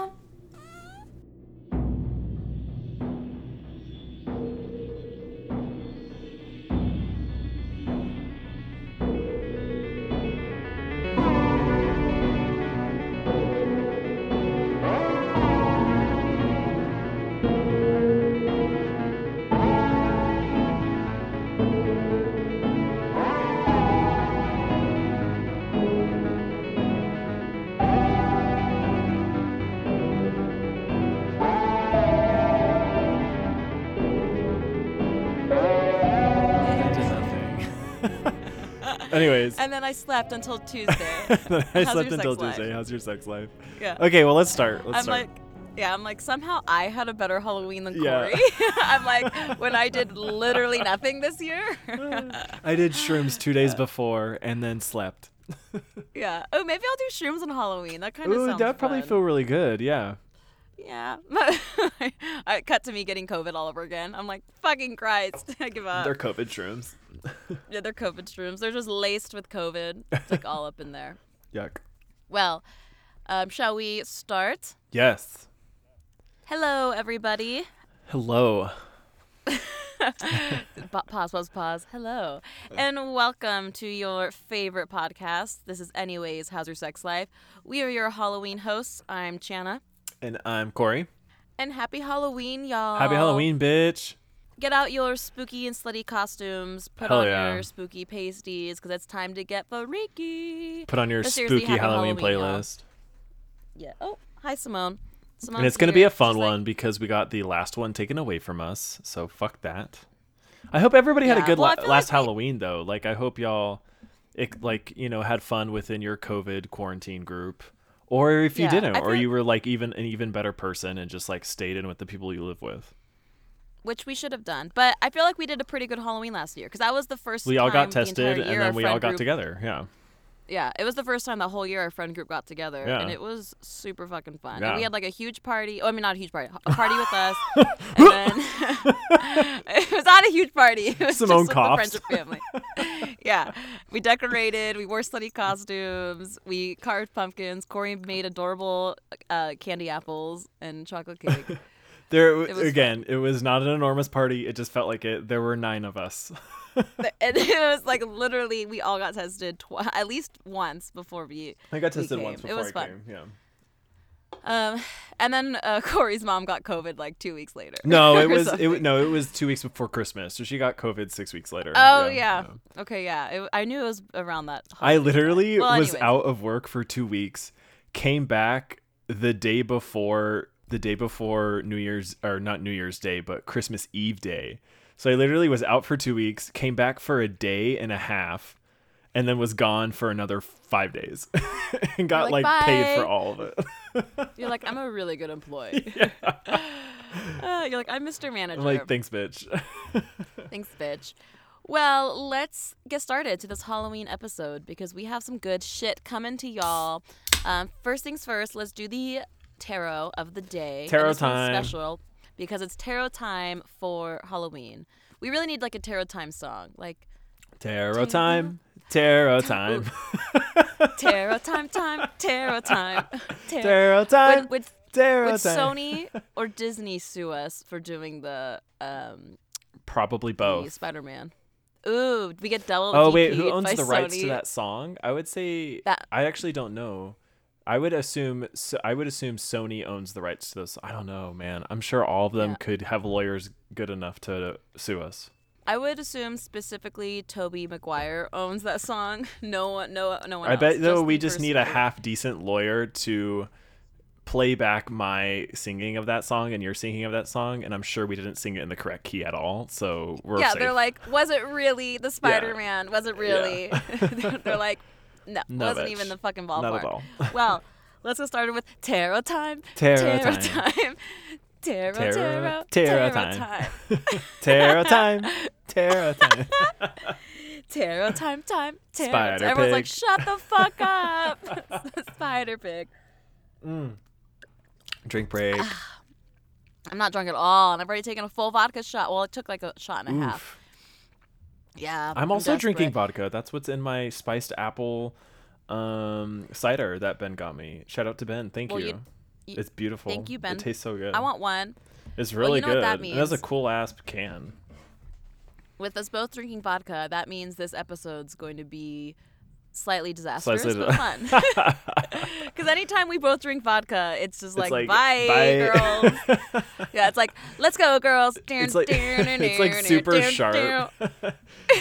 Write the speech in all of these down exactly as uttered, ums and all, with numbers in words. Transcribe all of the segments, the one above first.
on. Anyways. And then I slept until Tuesday. then I How's slept until Tuesday. Life? How's your sex life? Yeah. Okay, well, let's start. Let's I'm start. Like, yeah, I'm like, somehow I had a better Halloween than Corey. Yeah. I'm like, when I did literally nothing this year. I did shrooms two days yeah. before and then slept. yeah. Oh, maybe I'll do shrooms on Halloween. That kind of sounds Ooh, that'd probably fun. Feel really good, yeah. Yeah. I cut to me getting COVID all over again. I'm like, fucking Christ. I give up. They're COVID shrooms. yeah, they're COVID shrooms. They're just laced with COVID. It's like all up in there. Yuck. Well, um, shall we start? Yes. Hello, everybody. Hello. pause, pause, pause. Hello. And welcome to your favorite podcast. This is Anyways, How's Your Sex Life? We are your Halloween hosts. I'm Channa. And I'm Corey. And happy Halloween, y'all. Happy Halloween, bitch. Get out your spooky and slutty costumes. Put Hell on yeah. your spooky pasties, because it's time to get freaky. Put on your spooky Halloween, Halloween playlist. Y'all. Yeah. Oh, hi, Simone. Simone's and it's going to be a fun She's one like, because we got the last one taken away from us. So fuck that. I hope everybody yeah. had a good well, la- last like Halloween, they- though. Like, I hope y'all, it, like, you know, had fun within your COVID quarantine group. Or if you yeah, didn't, or you were like even an even better person and just like stayed in with the people you live with. Which we should have done. But I feel like we did a pretty good Halloween last year because that was the first time. We all got tested and then we all got together. Yeah. Yeah. It was the first time the whole year our friend group got together. Yeah. And it was super fucking fun. Yeah. And we had like a huge party. Oh, I mean, not a huge party. A party with us. And then it was not a huge party. It was Simone just like, the friendship family. Yeah, we decorated, we wore slutty costumes, we carved pumpkins, Corey made adorable uh, candy apples and chocolate cake. there it was Again, fun. It was not an enormous party, it just felt like it. There were nine of us. And it was like literally, we all got tested tw- at least once before we I got tested once before it was I fun. Came, yeah. Um, and then uh, Corey's mom got COVID like two weeks later. No, it was it, no, it was two weeks before Christmas, so she got COVID six weeks later. Oh yeah, yeah. yeah. Okay, yeah. It, I knew it was around that time. I literally well, was anyways. out of work for two weeks, came back the day before the day before New Year's or not New Year's Day, but Christmas Eve day. So I literally was out for two weeks, came back for a day and a half, and then was gone for another five days, and got like, like paid for all of it. You're like, I'm a really good employee. Yeah. uh, you're like, I'm Mister Manager. I'm like, thanks, bitch. Thanks, bitch. Well, let's get started to this Halloween episode because we have some good shit coming to y'all. Um, first things first, let's do the tarot of the day. Tarot time. Special because it's tarot time for Halloween. We really need like a tarot time song, like tarot time. Tarot time. Tarot time, time, tarot time. Tarot, tarot time. Would, would, tarot would time. Sony or Disney sue us for doing the um probably both Spider-Man? Ooh, we get double. Oh D P'd wait, who owns the Sony rights to that song? I would say that. I actually don't know. I would assume I would assume Sony owns the rights to this. I don't know, man. I'm sure all of them yeah. could have lawyers good enough to sue us. I would assume specifically Tobey Maguire owns that song. No, no, no one else. I bet though we just need a half decent lawyer to play back my singing of that song and your singing of that song, and I'm sure we didn't sing it in the correct key at all. So we're yeah. safe. They're like, was it really the Spider-Man? Yeah. Was it really? Yeah. They're like, no, no wasn't bitch. Even the fucking ballpark. Not at all. Well, let's get started with tarot time. Tarot, tarot time. time. Tarot, tarot, tarot time. Tarot time. Tarot time. Tarot time, time, tarot Spider time. Everyone's pig. Like, shut the fuck up. Spider pig. Mm. Drink break. I'm not drunk at all, and I've already taken a full vodka shot. Well, it took like a shot and a Oof. half. Yeah. I'm, I'm also desperate. Drinking vodka. That's what's in my spiced apple um, cider that Ben got me. Shout out to Ben. Thank well, you. you- It's beautiful. Thank you, Ben. It tastes so good. I want one. It's really well, you know good. What that means. It has a cool ass can. With us both drinking vodka, that means this episode's going to be slightly disastrous, slightly but fun. Because anytime we both drink vodka, it's just like, it's like bye, bye, girls. Yeah, it's like, let's go, girls. It's like, it's like super sharp.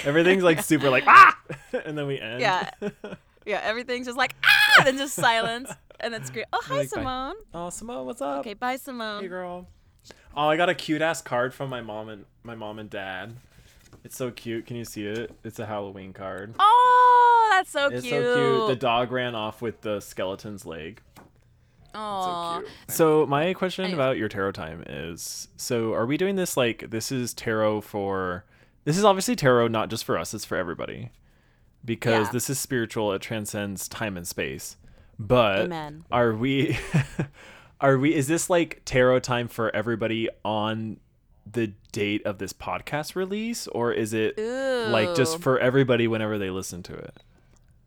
Everything's like super like, ah! And then we end. Yeah. Yeah, everything's just like, ah! And just silence. And then scream. Oh, hi, like, Simone. Bye. Oh, Simone, what's up? Okay, bye, Simone. Hey, girl. Oh, I got a cute-ass card from my mom and my mom and dad. It's so cute. Can you see it? It's a Halloween card. Oh, that's so it's cute. It's so cute. The dog ran off with the skeleton's leg. Oh. So cute. So my question anyway. about your tarot time is, so are we doing this like, this is tarot for, this is obviously tarot not just for us, it's for everybody. Because yeah. this is spiritual, it transcends time and space. But Amen. are we, are we, is this like tarot time for everybody on the date of this podcast release, or is it Ooh. like just for everybody whenever they listen to it?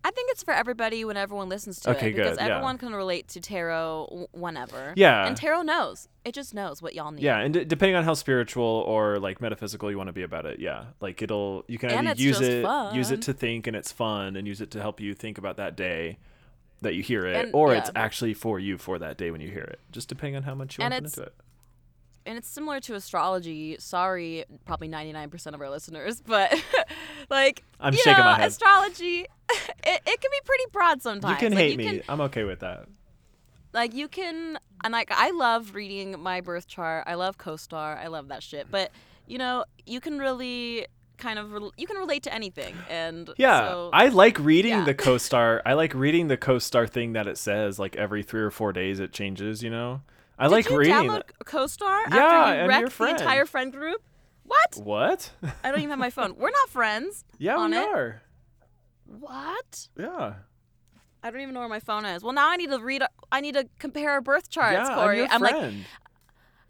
I think it's for everybody when everyone listens to okay, it because good, everyone yeah. can relate to tarot whenever. Yeah. And tarot knows. It just knows what y'all need. Yeah, and d- depending on how spiritual or like metaphysical you want to be about it, yeah. Like it'll you can either use it fun. use it to think and it's fun and use it to help you think about that day that you hear it and, or yeah. it's actually for you for that day when you hear it. Just depending on how much you and want to into it. And it's similar to astrology. Sorry, probably ninety-nine percent of our listeners, but like, I'm you shaking know, my head. Astrology, it, it can be pretty broad sometimes. You can like, hate you me. Can, I'm okay with that. Like you can, and like, I love reading my birth chart. I love CoStar. I love that shit. But you know, you can really kind of, re- you can relate to anything. And yeah, so, I like reading yeah. the CoStar. I like reading the CoStar thing that it says, like every three or four days it changes, you know? I Did like you reading. Download CoStar yeah, after you wrecked the entire friend group? What? What? I don't even have my phone. We're not friends. Yeah, on we it. are. What? Yeah. I don't even know where my phone is. Well, now I need to read. I need to compare our birth charts, yeah, Corey. I'm, your I'm friend. like,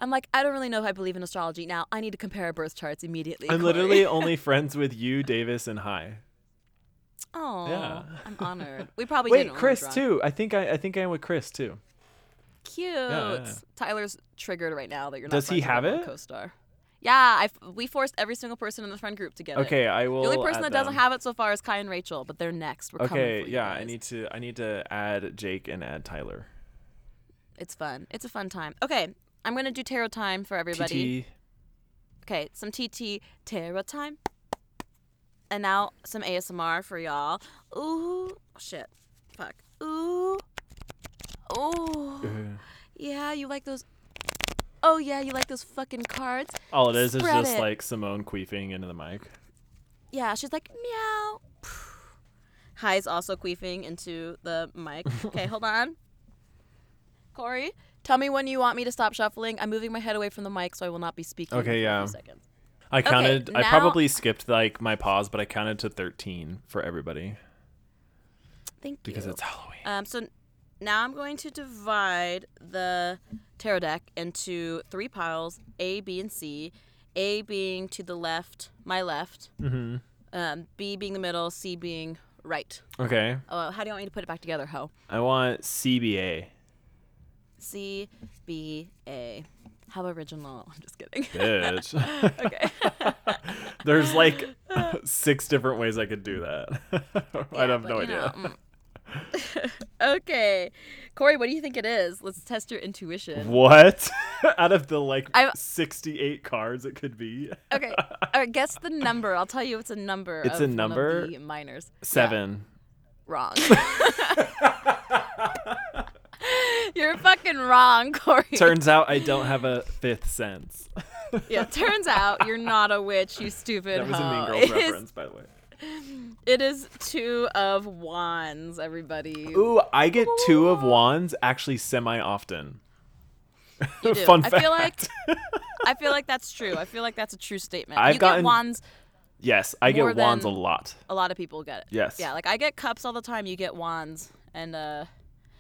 I'm like, I don't really know if I believe in astrology now. I need to compare our birth charts immediately. I'm Corey. literally only friends with you, Davis, and Hi. Oh, yeah. I'm honored. We probably Wait, didn't. Wait, Chris too. I think I, I think I'm with Chris too. Cute. Yeah, yeah, yeah. Tyler's triggered right now that you're not. Does he have it? CoStar. Yeah, I f- we forced every single person in the friend group to get okay, it. Okay, I will. The only person that them. doesn't have it so far is Kai and Rachel, but they're next. We're okay, coming for you yeah, guys. I need to. I need to add Jake and add Tyler. It's fun. It's a fun time. Okay, I'm gonna do tarot time for everybody. T T. Okay, some T T tarot time, and now some A S M R for y'all. Ooh, shit, fuck. Ooh. Oh, yeah, you like those. Oh, yeah, you like those fucking cards. All it is Spread is just it. like Simone queefing into the mic. Yeah, she's like, meow. Hi's also queefing into the mic. Okay, hold on. Corey, tell me when you want me to stop shuffling. I'm moving my head away from the mic so I will not be speaking okay, for yeah. a few seconds. I counted, okay, now- I probably skipped like my pause, but I counted to thirteen for everybody. Thank you. Because it's Halloween. Um, so. Now I'm going to divide the tarot deck into three piles, A, B, and C. A being to the left, my left. Mm-hmm. Um, B being the middle, C being right. Okay. Oh, how do you want me to put it back together, Ho? I want C B A. C B A. How original. I'm just kidding. Bitch. Okay. There's like six different ways I could do that. Yeah, I have no idea. Know, mm- Okay, Corey, what do you think it is? Let's test your intuition. What? Out of the like I've... sixty-eight cards it could be. Okay, all right, guess the number. I'll tell you it's a number. It's of a number. One of the minors. Seven. Yeah. Wrong. You're fucking wrong, Corey. Turns out I don't have a fifth sense. Yeah, turns out you're not a witch, you stupid. That was ho. a Mean Girls it reference, is... by the way. It is two of wands, everybody. Ooh, I get Ooh. two of wands actually semi-often. You do. Fun fact. I feel like I feel like that's true. I feel like that's a true statement. I've you gotten, get wands. Yes, I get wands a lot. A lot of people get it. Yes. Yeah, like I get cups all the time. You get wands, and uh,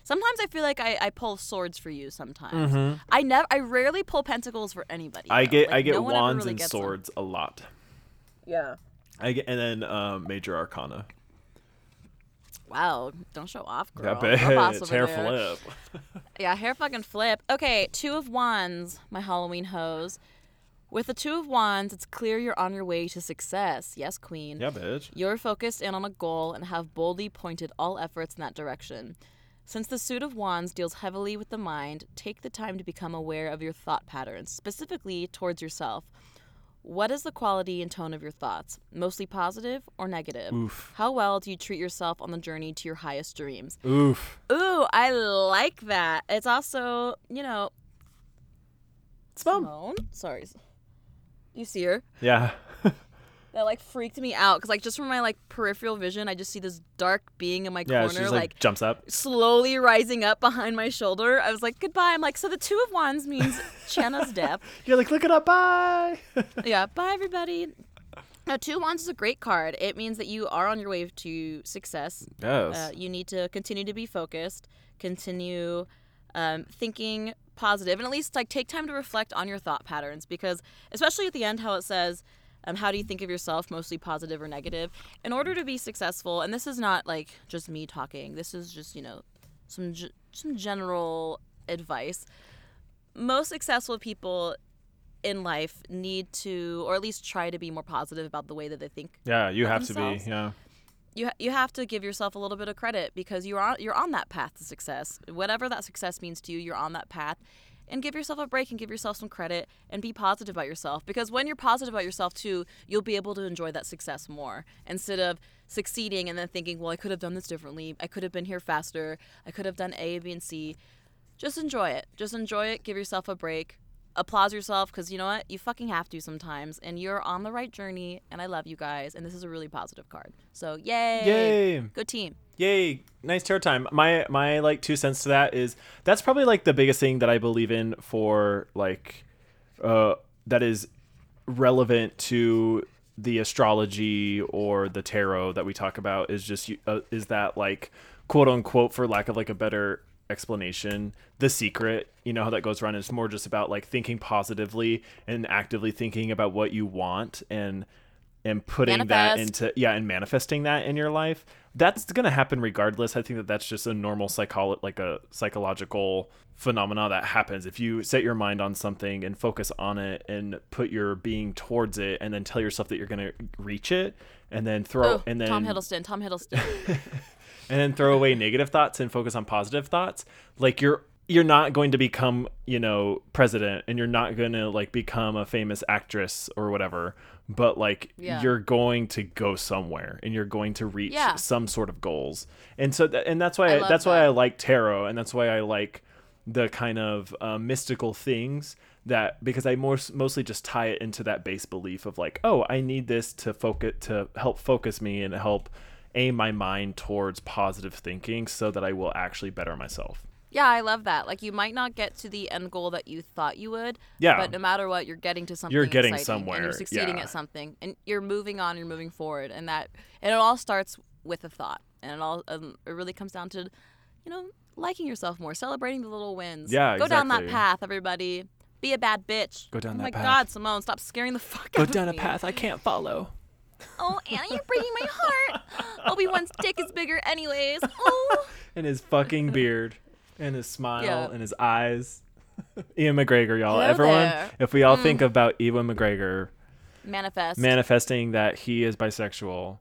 sometimes I feel like I, I pull swords for you. Sometimes mm-hmm. I never. I rarely pull pentacles for anybody. I though. get like, I get no wands really and swords them. a lot. Yeah. I get, and then um, Major Arcana. wow, don't show off, girl. I bet. It's hair there. Flip. Yeah, hair fucking flip. Okay, two of wands, my Halloween hose. With the two of wands, it's clear you're on your way to success. Yes, queen. Yeah, bitch. You're focused in on a goal and have boldly pointed all efforts in that direction. Since the suit of wands deals heavily with the mind, take the time to become aware of your thought patterns, specifically towards yourself. What is the quality and tone of your thoughts? Mostly positive or negative? Oof. How well do you treat yourself on the journey to your highest dreams? Oof. Ooh, I like that. It's also, you know, Simone. Simone? Sorry. You see her? Yeah. That, like, freaked me out because, like, just from my, like, peripheral vision, I just see this dark being in my yeah, corner, like, like, jumps up, slowly rising up behind my shoulder. I was like, goodbye. I'm like, so the two of wands means Channa's death. You're like, look it up, bye. Yeah, bye, everybody. Now, two of wands is a great card. It means that you are on your way to success. Yes. Uh, you need to continue to be focused, continue um, thinking positive, and at least, like, take time to reflect on your thought patterns because, especially at the end, how it says, Um, how do you think of yourself, mostly positive or negative? In order to be successful, and this is not, like, just me talking. This is just, you know, some g- some general advice. Most successful people in life need to, or at least try to be more positive about the way that they think. Yeah, you have themselves. to be, yeah. You ha- you have to give yourself a little bit of credit because you're on, you're on that path to success. Whatever that success means to you, you're on that path. And give yourself a break and give yourself some credit and be positive about yourself. Because when you're positive about yourself, too, you'll be able to enjoy that success more instead of succeeding and then thinking, well, I could have done this differently. I could have been here faster. I could have done A, B, and C. Just enjoy it. Just enjoy it. Give yourself a break. Applause yourself because, you know what? You fucking have to sometimes. And you're on the right journey. And I love you guys. And this is a really positive card. So, yay. Yay. Good team. Yay, nice tarot time. My my like two cents to that is that's probably like the biggest thing that I believe in for like uh that is relevant to the astrology or the tarot that we talk about is just uh, is that like quote unquote, for lack of like a better explanation, the secret, you know how that goes around. It's more just about like thinking positively and actively thinking about what you want and and putting Manifest. that into yeah and manifesting that in your life. That's going to happen regardless. I think that that's just a normal psycholo- like a psychological phenomena that happens. If you set your mind on something and focus on it and put your being towards it and then tell yourself that you're going to reach it and then throw oh, and then Tom Hiddleston, Tom Hiddleston. And then throw away negative thoughts and focus on positive thoughts. Like you're you're not going to become, you know, president, and you're not going to like become a famous actress or whatever. But like yeah. you're going to go somewhere and you're going to reach yeah. some sort of goals. And so th- and that's why I I, that's that. why I like tarot, and that's why I like the kind of uh, mystical things that because I most, mostly just tie it into that base belief of like, oh, I need this to focus to help focus me and help aim my mind towards positive thinking so that I will actually better myself. Yeah, I love that. Like, you might not get to the end goal that you thought you would. Yeah. But no matter what, you're getting to something. You're getting somewhere. And you're succeeding yeah. at something, and you're moving on. You're moving forward, and that, and it all starts with a thought, and it all, um, it really comes down to, you know, liking yourself more, celebrating the little wins. Yeah, go exactly. down that path, everybody. Be a bad bitch. Go down oh that path. Oh my God, Simone, stop scaring the fuck go out of me. Go down a path I can't follow. Oh, Anna, you're breaking my heart. Obi-Wan's dick is bigger, anyways. Oh. And his fucking beard. And his smile yeah. and his eyes. Ian McGregor, y'all. Hello Everyone, there. If we all mm. think about Ewan McGregor. Manifest. Manifesting that he is bisexual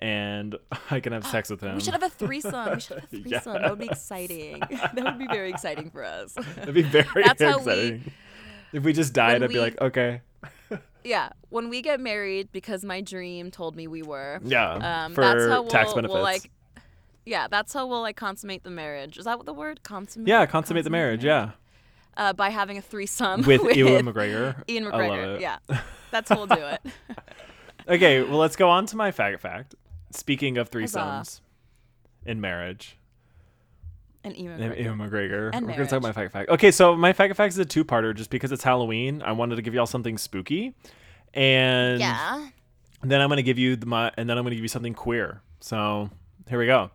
and I can have sex with him. We should have a threesome. We should have a threesome. Yes. That would be exciting. That would be very exciting for us. That would be very That's exciting. How we, if we just died, I'd we, be like, okay. Yeah, when we get married, because my dream told me we were. Yeah, um, for that's how we'll, tax benefits. We'll, like, yeah, that's how we'll like consummate the marage. Is that what the word? Consummate? Yeah, consummate, consummate the marriage, marriage. yeah. Uh, by having a threesome with, with Ian McGregor. Ian McGregor, I love it. Yeah. That's how we'll do it. Okay, well, let's go on to my faggot fact. Speaking of threesomes in marriage. And Ian McGregor. And Ian McGregor. And We're going to talk about my faggot fact. Okay, so my faggot fact is a two-parter just because it's Halloween. I wanted to give y'all something spooky. And yeah. then I'm going to give you the, my, and then I'm going to give you something queer. So here we go.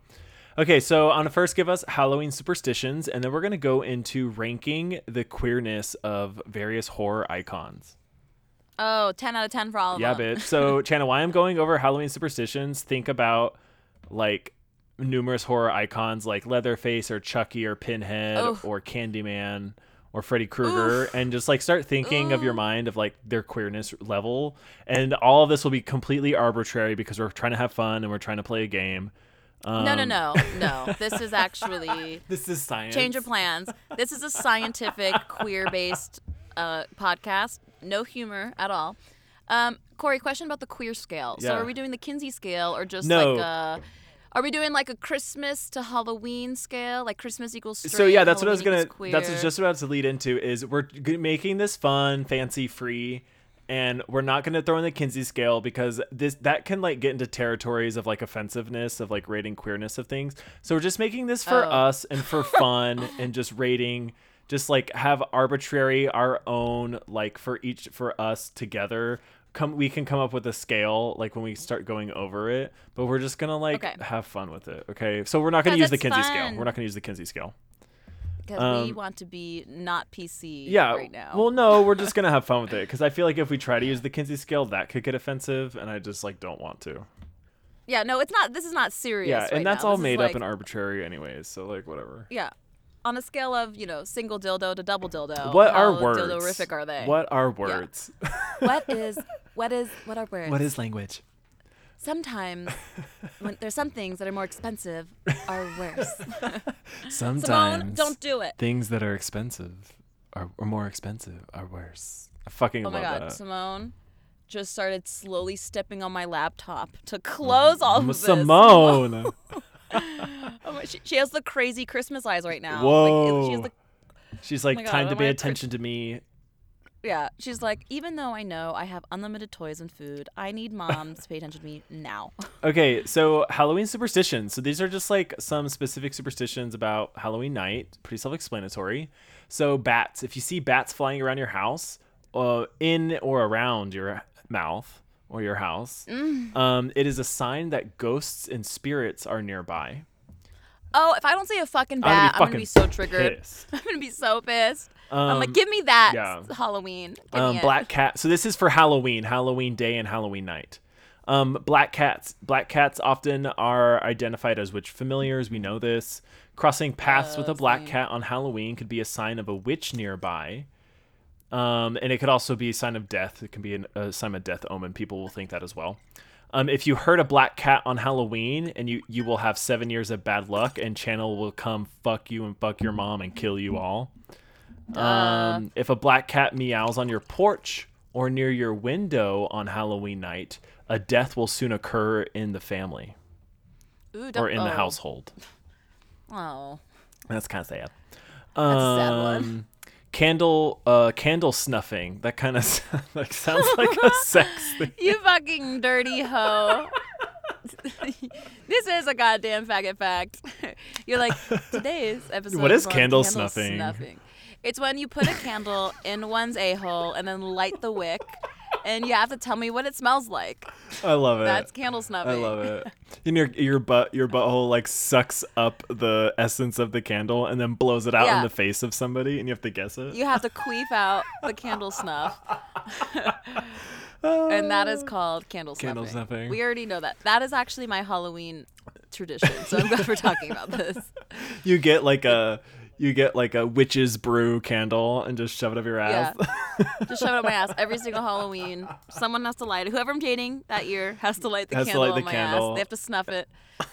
Okay, so on the first, give us Halloween superstitions, and then we're going to go into ranking the queerness of various horror icons. Oh, ten out of ten for all of yeah, them. Yeah, bitch. So, Channa, while I'm going over Halloween superstitions, think about, like, numerous horror icons like Leatherface or Chucky or Pinhead oh. or Candyman or Freddy Krueger, Oof. and just like start thinking Ooh. of your mind of like their queerness level. And all of this will be completely arbitrary because we're trying to have fun and we're trying to play a game. Um, no, no, no, no. This is actually this is science. Change of plans. This is a scientific queer-based uh, podcast. No humor at all. Um, Corey, question about the queer scale. Yeah. So, are we doing the Kinsey scale or just no. like a? Are we doing like a Christmas to Halloween scale? Like Christmas equals straight, so yeah, that's Halloween what I was gonna. That's just about to lead into is we're making this fun, fancy, free. And we're not going to throw in the Kinsey scale because this that can like get into territories of like offensiveness, of like rating queerness of things. So we're just making this for oh. us and for fun and just rating, just like have arbitrary our own, like for each, for us together. Come, we can come up with a scale like when we start going over it, but we're just going to like okay. have fun with it. Okay. So we're not going to use the Kinsey fun. scale. We're not going to use the Kinsey scale. Because um, we want to be not P C yeah, right now. Well, no, we're just going to have fun with it. Because I feel like if we try to use the Kinsey scale, that could get offensive. And I just, like, don't want to. Yeah, no, it's not. This is not serious Yeah, and right that's now. all this made up like, and arbitrary anyways. So, like, whatever. Yeah. On a scale of, you know, single dildo to double dildo. What how are words? Dildo-rific are they? What are words? Yeah. what is, what is, what are words? What is language? Sometimes when there's some things that are more expensive are worse. Sometimes Simone, don't do it. Things that are expensive are or more expensive are worse. I fucking oh love that. Oh my god, that. Simone just started slowly stepping on my laptop to close all of this. Simone. oh my, she, she has the crazy Christmas eyes right now. Whoa. Like, she has the, She's like, oh god, time to pay attention to me. Yeah, she's like, even though I know I have unlimited toys and food, I need mom to pay attention to me now. Okay, so Halloween superstitions. So these are just like some specific superstitions about Halloween night. Pretty self-explanatory. So bats. If you see bats flying around your house, uh, in or around your mouth or your house, mm. um, it is a sign that ghosts and spirits are nearby. Oh, if I don't see a fucking bat, I'm going to be so triggered. Pissed. I'm going to be so pissed. Um, I'm like, give me that yeah. Halloween. Give um, me black cat. So this is for Halloween, Halloween day and Halloween night. Um, black cats. Black cats often are identified as witch familiars. We know this. Crossing paths oh, with a black same. cat on Halloween could be a sign of a witch nearby. Um, and it could also be a sign of death. It can be an, a sign of death omen. People will think that as well. Um, if you hurt a black cat on Halloween, and you, you will have seven years of bad luck, and Channa will come fuck you and fuck your mom and kill you all. Uh. Um, if a black cat meows on your porch or near your window on Halloween night, a death will soon occur in the family Ooh, or in oh. the household. Oh, that's kind of sad. Um, that's a sad one. Candle, uh, candle snuffing. That kind of like sounds like a sex thing. You fucking dirty hoe. This is a goddamn faggot fact. You're like, today's episode. What is candle, candle snuffing? snuffing? It's when you put a candle in one's a-hole and then light the wick, and you have to tell me what it smells like. I love it. That's candle snuffing. I love it. And your your butt your butthole like sucks up the essence of the candle and then blows it out yeah. in the face of somebody, and you have to guess it. You have to queef out the candle snuff. And that is called candle snuffing. Candle snuffing. We already know that. That is actually my Halloween tradition. So I'm glad we're talking about this. You get like a. You get like a witch's brew candle and just shove it up your ass. Yeah. Just shove it up my ass every single Halloween. Someone has to light it. Whoever I'm dating that year has to light the has candle to light the on my candle. ass. They have to snuff it.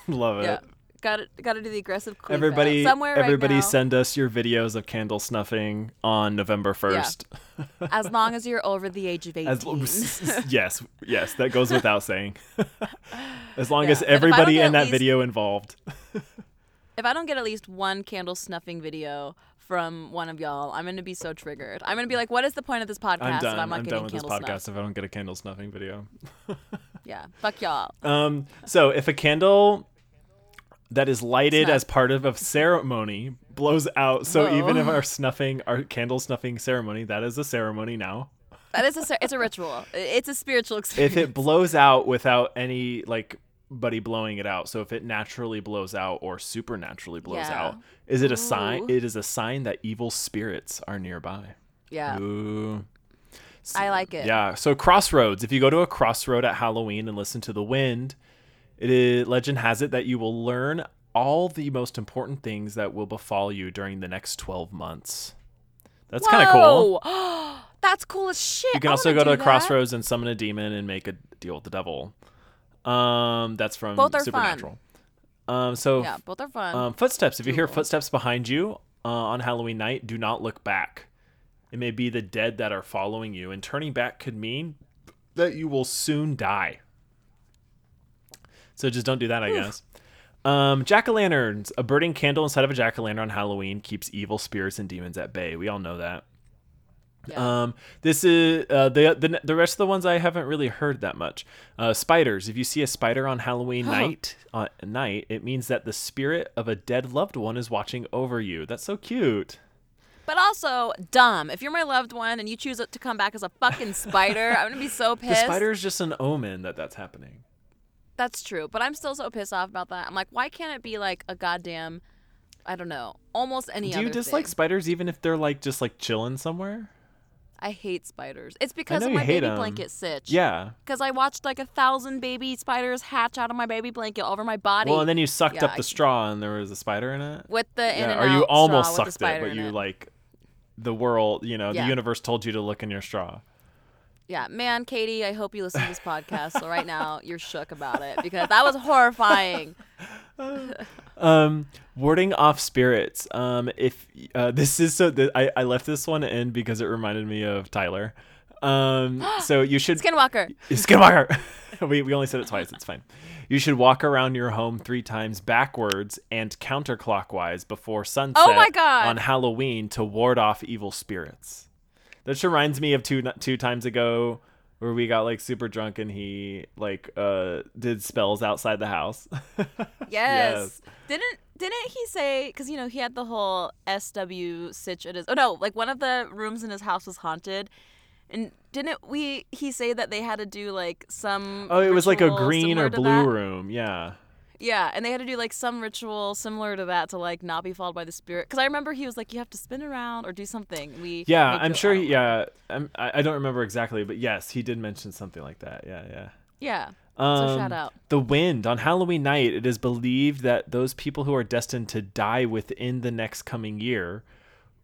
Love it. Yeah. Got to got to do the aggressive clean. Everybody, Somewhere everybody right now, send us your videos of candle snuffing on November first. Yeah. As long as you're over the age of eighteen. As, yes, yes, that goes without saying. As long yeah. as everybody in that least, video involved. If I don't get at least one candle snuffing video from one of y'all, I'm going to be so triggered. I'm going to be like, what is the point of this podcast I'm done. if I'm not I'm getting done with candle this podcast snuff? If I don't get a candle snuffing video? Yeah, fuck y'all. Um, so if a candle that is lighted Snuff. as part of a ceremony blows out, so Whoa. even if our snuffing, our candle snuffing ceremony, that is a ceremony now. That is a, it's a ritual. It's a spiritual experience. If it blows out without any, like, buddy blowing it out, so if it naturally blows out or supernaturally blows yeah. out, is it a Ooh. sign? It is a sign that evil spirits are nearby. Yeah. Ooh. So, I like it. Yeah. So crossroads. If you go to a crossroad at Halloween and listen to the wind, It is, legend has it that you will learn all the most important things that will befall you during the next twelve months. That's kind of cool. That's cool as shit. You can I also go to the crossroads and summon a demon and make a deal with the devil. Um, that's from both are Supernatural. Fun. Um, so yeah, both are fun. Um, footsteps. If you hear footsteps behind you uh, on Halloween night, do not look back. It may be the dead that are following you, and turning back could mean that you will soon die. So just don't do that, I Oof. guess. Um, jack-o'-lanterns. A burning candle inside of a jack-o'-lantern on Halloween keeps evil spirits and demons at bay. We all know that. Yeah. Um, this is uh, the, the the rest of the ones I haven't really heard that much. Uh, spiders. If you see a spider on Halloween night, uh, night, it means that the spirit of a dead loved one is watching over you. That's so cute. But also dumb. If you're my loved one and you choose to come back as a fucking spider, I'm gonna be so pissed. The spider is just an omen that that's happening. That's true, but I'm still so pissed off about that. I'm like, why can't it be like a goddamn, I don't know, almost any other thing? Do you dislike spiders even if they're like just like chilling somewhere? I hate spiders. It's because of my baby blanket sitch. Yeah. Because I watched like a thousand baby spiders hatch out of my baby blanket all over my body. Well, and then you sucked up the straw and there was a spider in it. With the in and out straw. Or you almost sucked it, but you like the world, you know, the universe told you to look in your straw. Yeah, man, Katie, I hope you listen to this podcast. So right now you're shook about it because that was horrifying. um, warding off spirits. Um, if uh, this is so th- I, I left this one in because it reminded me of Tyler. Um, so you should Skinwalker. Skinwalker. we we only said it twice. It's fine. You should walk around your home three times backwards and counterclockwise before sunset oh my God. on Halloween to ward off evil spirits. That reminds me of two two times ago where we got like super drunk and he like uh did spells outside the house. yes. yes. Didn't didn't he say, because you know he had the whole S W sitch at his, oh no, like one of the rooms in his house was haunted, and didn't we he say that they had to do like some oh it was like a green or blue that? room yeah. Yeah, and they had to do, like, some ritual similar to that to, like, not be followed by the spirit. Because I remember he was like, you have to spin around or do something. We Yeah, I'm sure, he, yeah. I'm, I don't remember exactly, but yes, he did mention something like that. Yeah, yeah. Yeah, um, so shout out. The wind. On Halloween night, it is believed that those people who are destined to die within the next coming year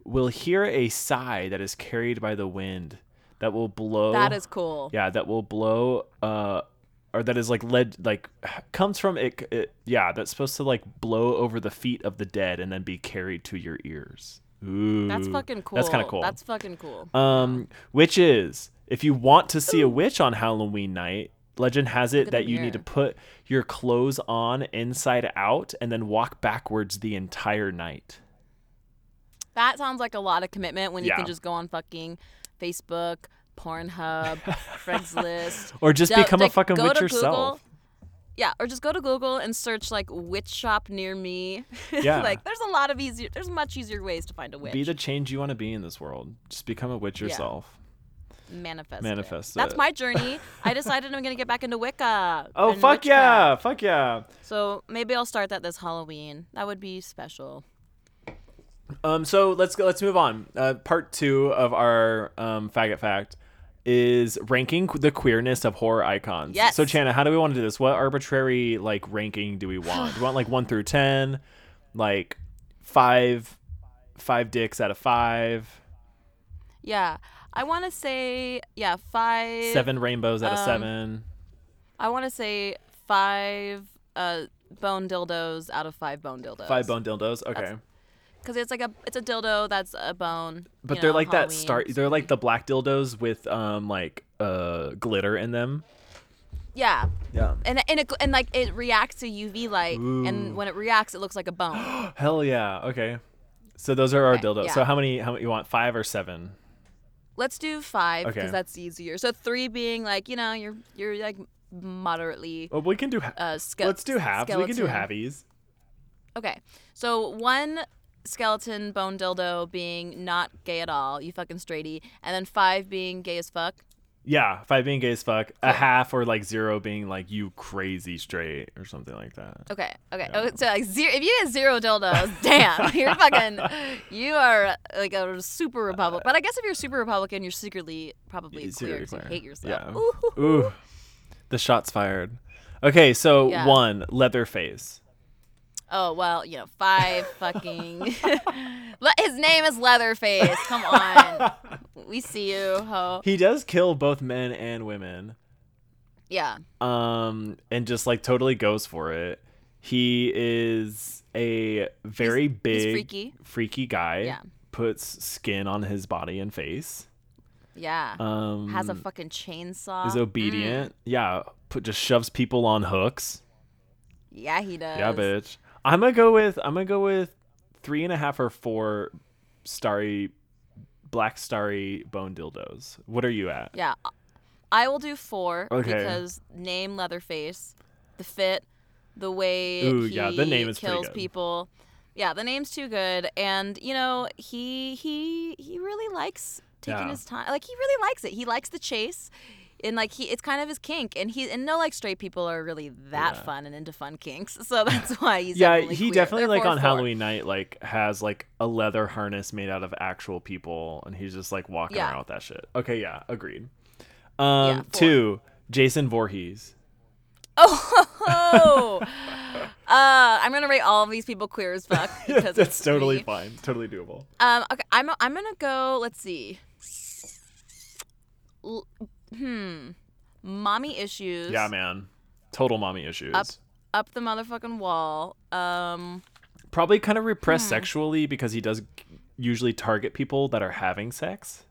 will hear a sigh that is carried by the wind that will blow. That is cool. Yeah, that will blow uh or that is like led, like comes from it, it. Yeah. That's supposed to like blow over the feet of the dead and then be carried to your ears. Ooh, that's fucking cool. That's kind of cool. That's fucking cool. Um, witches. If you want to see Ooh. a witch on Halloween night, legend has it that you here. need to put your clothes on inside out and then walk backwards the entire night. That sounds like a lot of commitment when yeah. you can just go on fucking Facebook, Pornhub, Craigslist, or just do, become like, a fucking witch yourself. Yeah, or just go to Google and search like witch shop near me. Yeah, like there's a lot of easier, there's much easier ways to find a witch. Be the change you want to be in this world. Just become a witch yourself. Yeah. Manifest. Manifest. It. It. That's my journey. I decided I'm gonna get back into Wicca. Oh fuck witchcraft. yeah, fuck yeah. So maybe I'll start that this Halloween. That would be special. Um, so let's go. Let's move on. Uh, part two of our um, faggot fact is ranking the queerness of horror icons. Yes. So Channa, how do we want to do this? What arbitrary like ranking do we want? Do we want like one through ten, like five, five dicks out of five? Yeah, I want to say yeah five. Seven rainbows out um, of seven. I want to say five uh, bone dildos out of five bone dildos. Five bone dildos. Okay. That's- Because it's like a it's a dildo that's a bone. But they're know, like Halloween. that star. They're like the black dildos with um like uh glitter in them. Yeah. Yeah. And and it, and like it reacts to U V light, Ooh. and when it reacts, it looks like a bone. Hell yeah! Okay, so those are our okay, dildos. Yeah. So how many? How many you want? Five or seven? Let's do five because okay. that's easier. So three being like you know you're you're like moderately. Well, we can do. Ha- uh, ske- let's do halves. Skeleton. We can do halvies. Okay, so one. Skeleton bone dildo being not gay at all, you fucking straighty, and then five being gay as fuck. Yeah, five being gay as fuck. A half or like zero being like you crazy straight or something like that. Okay, okay. Yeah. Oh, so like zero. If you get zero dildos, damn, you're fucking, you are like a super Republican. But I guess if you're a super Republican, you're secretly probably you're queer. Secretly queer. You hate yourself. Yeah. Ooh. Ooh. The shots fired. Okay, so yeah. one, Leatherface. Oh, well, you know, five fucking... His name is Leatherface. Come on. We see you, ho. He does kill both men and women. Yeah. Um, and just, like, totally goes for it. He is a very he's, big, he's freaky. freaky guy. Yeah. Puts skin on his body and face. Yeah. Um, has a fucking chainsaw. Is obedient. Mm. Yeah. Put, just shoves people on hooks. Yeah, he does. Yeah, bitch. I'm gonna go with I'm gonna go with three and a half or four starry black starry bone dildos. What are you at? Yeah, I will do four okay. because name Leatherface, the fit, the way Ooh, he yeah, the name is kills people. Yeah, the name's too good, and you know he he he really likes taking yeah. his time. Like he really likes it. He likes the chase. And like he, it's kind of his kink, and he and no like straight people are really that yeah. fun and into fun kinks, so that's why he's yeah definitely he queer. definitely They're like on four. Halloween night like has like a leather harness made out of actual people, and he's just like walking yeah. around with that shit. Okay, yeah, agreed. Um, yeah, two, Jason Voorhees. Oh, uh, I'm gonna rate all of these people queer as fuck. Because that's totally me. fine, totally doable. Um, okay, I'm I'm gonna go. Let's see. L- Hmm. Mommy issues. Yeah, man. Total mommy issues. Up, up the motherfucking wall. Um, Probably kind of repressed hmm. sexually because he does usually target people that are having sex.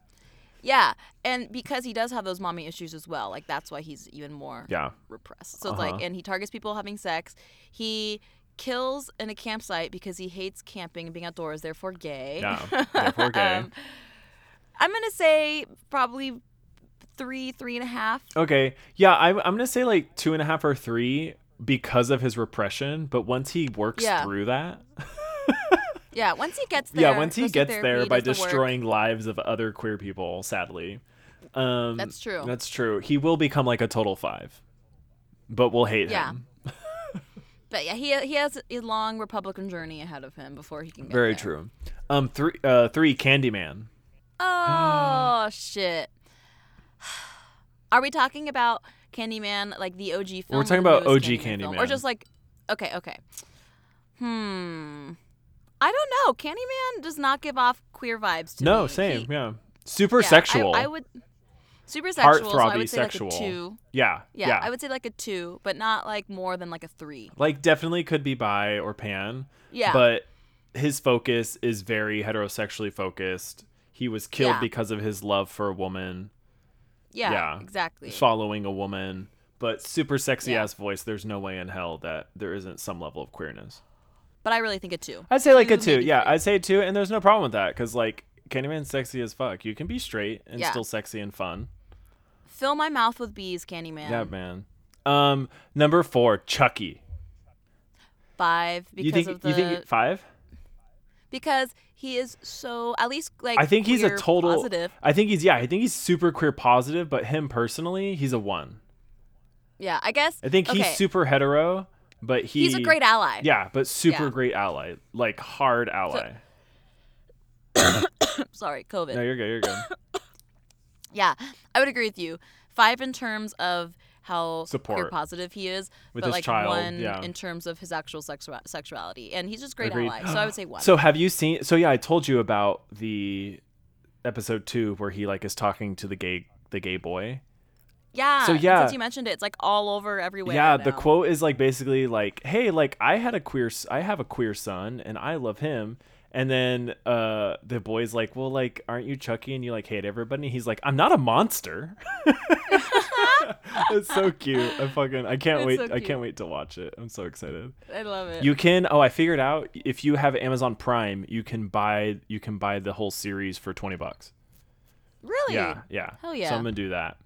Yeah, and because he does have those mommy issues as well. Like, that's why he's even more yeah. repressed. So uh-huh. it's like, and he targets people having sex. He kills in a campsite because he hates camping and being outdoors, therefore gay. Yeah, therefore gay. um, I'm going to say probably... Three, three and a half. Okay. Yeah, I, I'm gonna say like two and a half or three because of his repression. But once he works yeah. through that, yeah, once he gets there, yeah, once he gets there by destroying lives of other queer people, sadly, um, that's true. That's true. He will become like a total five, but we'll hate yeah. him. But yeah, he he has a long Republican journey ahead of him before he can get Very there. Very true. Um, three, uh, three, Candyman. Oh shit. Are we talking about Candyman, like the O G film? We're talking about O G Candyman, Candyman. Film, or just like, okay, okay. Hmm. I don't know. Candyman does not give off queer vibes to no, me. No, same. He, yeah. Super yeah, sexual. I, I would. Super sexual. Heart-throbby so I would say sexual. Like a two. Yeah, yeah. Yeah. I would say like a two, but not like more than like a three. Like definitely could be bi or pan. Yeah. But his focus is very heterosexually focused. He was killed yeah. because of his love for a woman. Yeah, yeah, exactly. Following a woman, but super sexy yeah. ass voice. There's no way in hell that there isn't some level of queerness. But I really think a two. I'd say like two, a two. Yeah, three. I'd say two, and there's no problem with that because like Candyman's sexy as fuck. You can be straight and yeah. still sexy and fun. Fill my mouth with bees, Candyman. Yeah, man. Um, number four, Chucky. Five because you think, of the. You think five? Because he is so at least like I think he's a total positive. I think he's yeah, I think he's super queer positive, but him personally, he's a one. Yeah, I guess I think okay. he's super hetero, but he He's a great ally. Yeah, but super yeah. great ally. Like hard ally. So, sorry, COVID. No, you're good, you're good. Yeah. I would agree with you. Five in terms of how Support. queer positive he is, With but like child, one yeah. in terms of his actual sexu- sexuality, and he's just great Agreed. ally. So I would say one. So have you seen? So yeah, I told you about the episode two where he like is talking to the gay the gay boy. Yeah. So yeah, since you mentioned it, it's like all over everywhere. Yeah, now. The quote is like basically like, "Hey, like I had a queer, I have a queer son, and I love him." And then uh, the boy's like, "Well, like, aren't you Chucky and you like hate everybody?" And he's like, "I'm not a monster." It's so cute. I fucking I can't it's wait. So I can't wait to watch it. I'm so excited. I love it. You can oh I figured out if you have Amazon Prime, you can buy you can buy the whole series for twenty bucks. Really? Yeah, yeah. Hell yeah. So I'm gonna do that.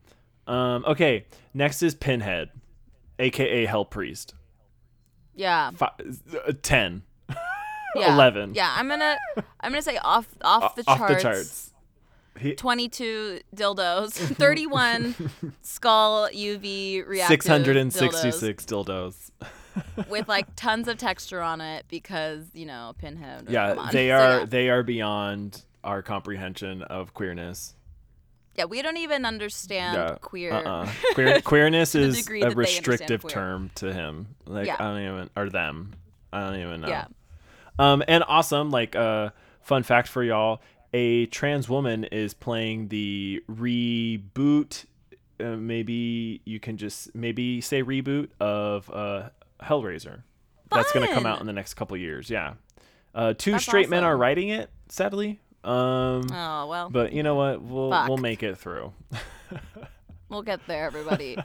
Um, okay. Next is Pinhead, aka Hell Priest. Yeah. Five, uh, ten. Yeah. Eleven. Yeah, I'm gonna I'm gonna say off off the off charts. Off the charts. He, twenty-two dildos, thirty-one skull U V reactive six hundred sixty-six dildos. dildos. With like tons of texture on it because, you know, Pinhead. Yeah, they are so, yeah. they are beyond our comprehension of queerness. Yeah, we don't even understand yeah. queer. Uh-uh. queer. Queerness is a restrictive term to him. Like yeah. I don't even, or them. I don't even know. Yeah. Um, and awesome, like, uh, fun fact for y'all: a trans woman is playing the reboot. Uh, maybe you can just maybe say reboot of uh, Hellraiser. Fun. That's going to come out in the next couple years. Yeah. Uh, two That's straight awesome. men are writing it. Sadly. Um, oh well. But you know what? We'll Fuck. we'll make it through. We'll get there, everybody.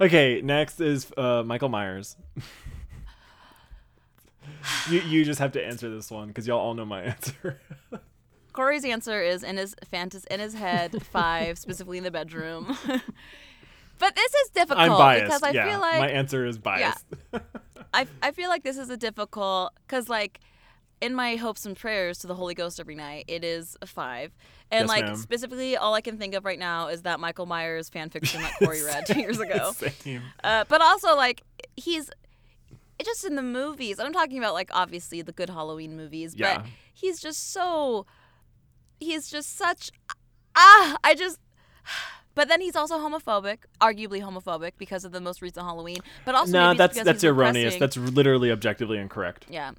Okay, next is uh, Michael Myers. you you just have to answer this one because y'all all know my answer. Corey's answer is in his fantasy in his head five, specifically in the bedroom. But this is difficult. I'm biased because I yeah, feel like my answer is biased. Yeah. I I feel like this is a difficult because like. In my hopes and prayers to the Holy Ghost every night, it is a five. And, yes, like, ma'am. Specifically, all I can think of right now is that Michael Myers fan fiction that Corey read two years ago. Same. Uh, but also, like, he's just in the movies. I'm talking about, like, obviously the good Halloween movies. Yeah. But he's just so, he's just such, ah, I just, but then he's also homophobic, arguably homophobic because of the most recent Halloween. But also no, maybe that's, because that's he's erroneous. Repressing. That's literally objectively incorrect. Yeah.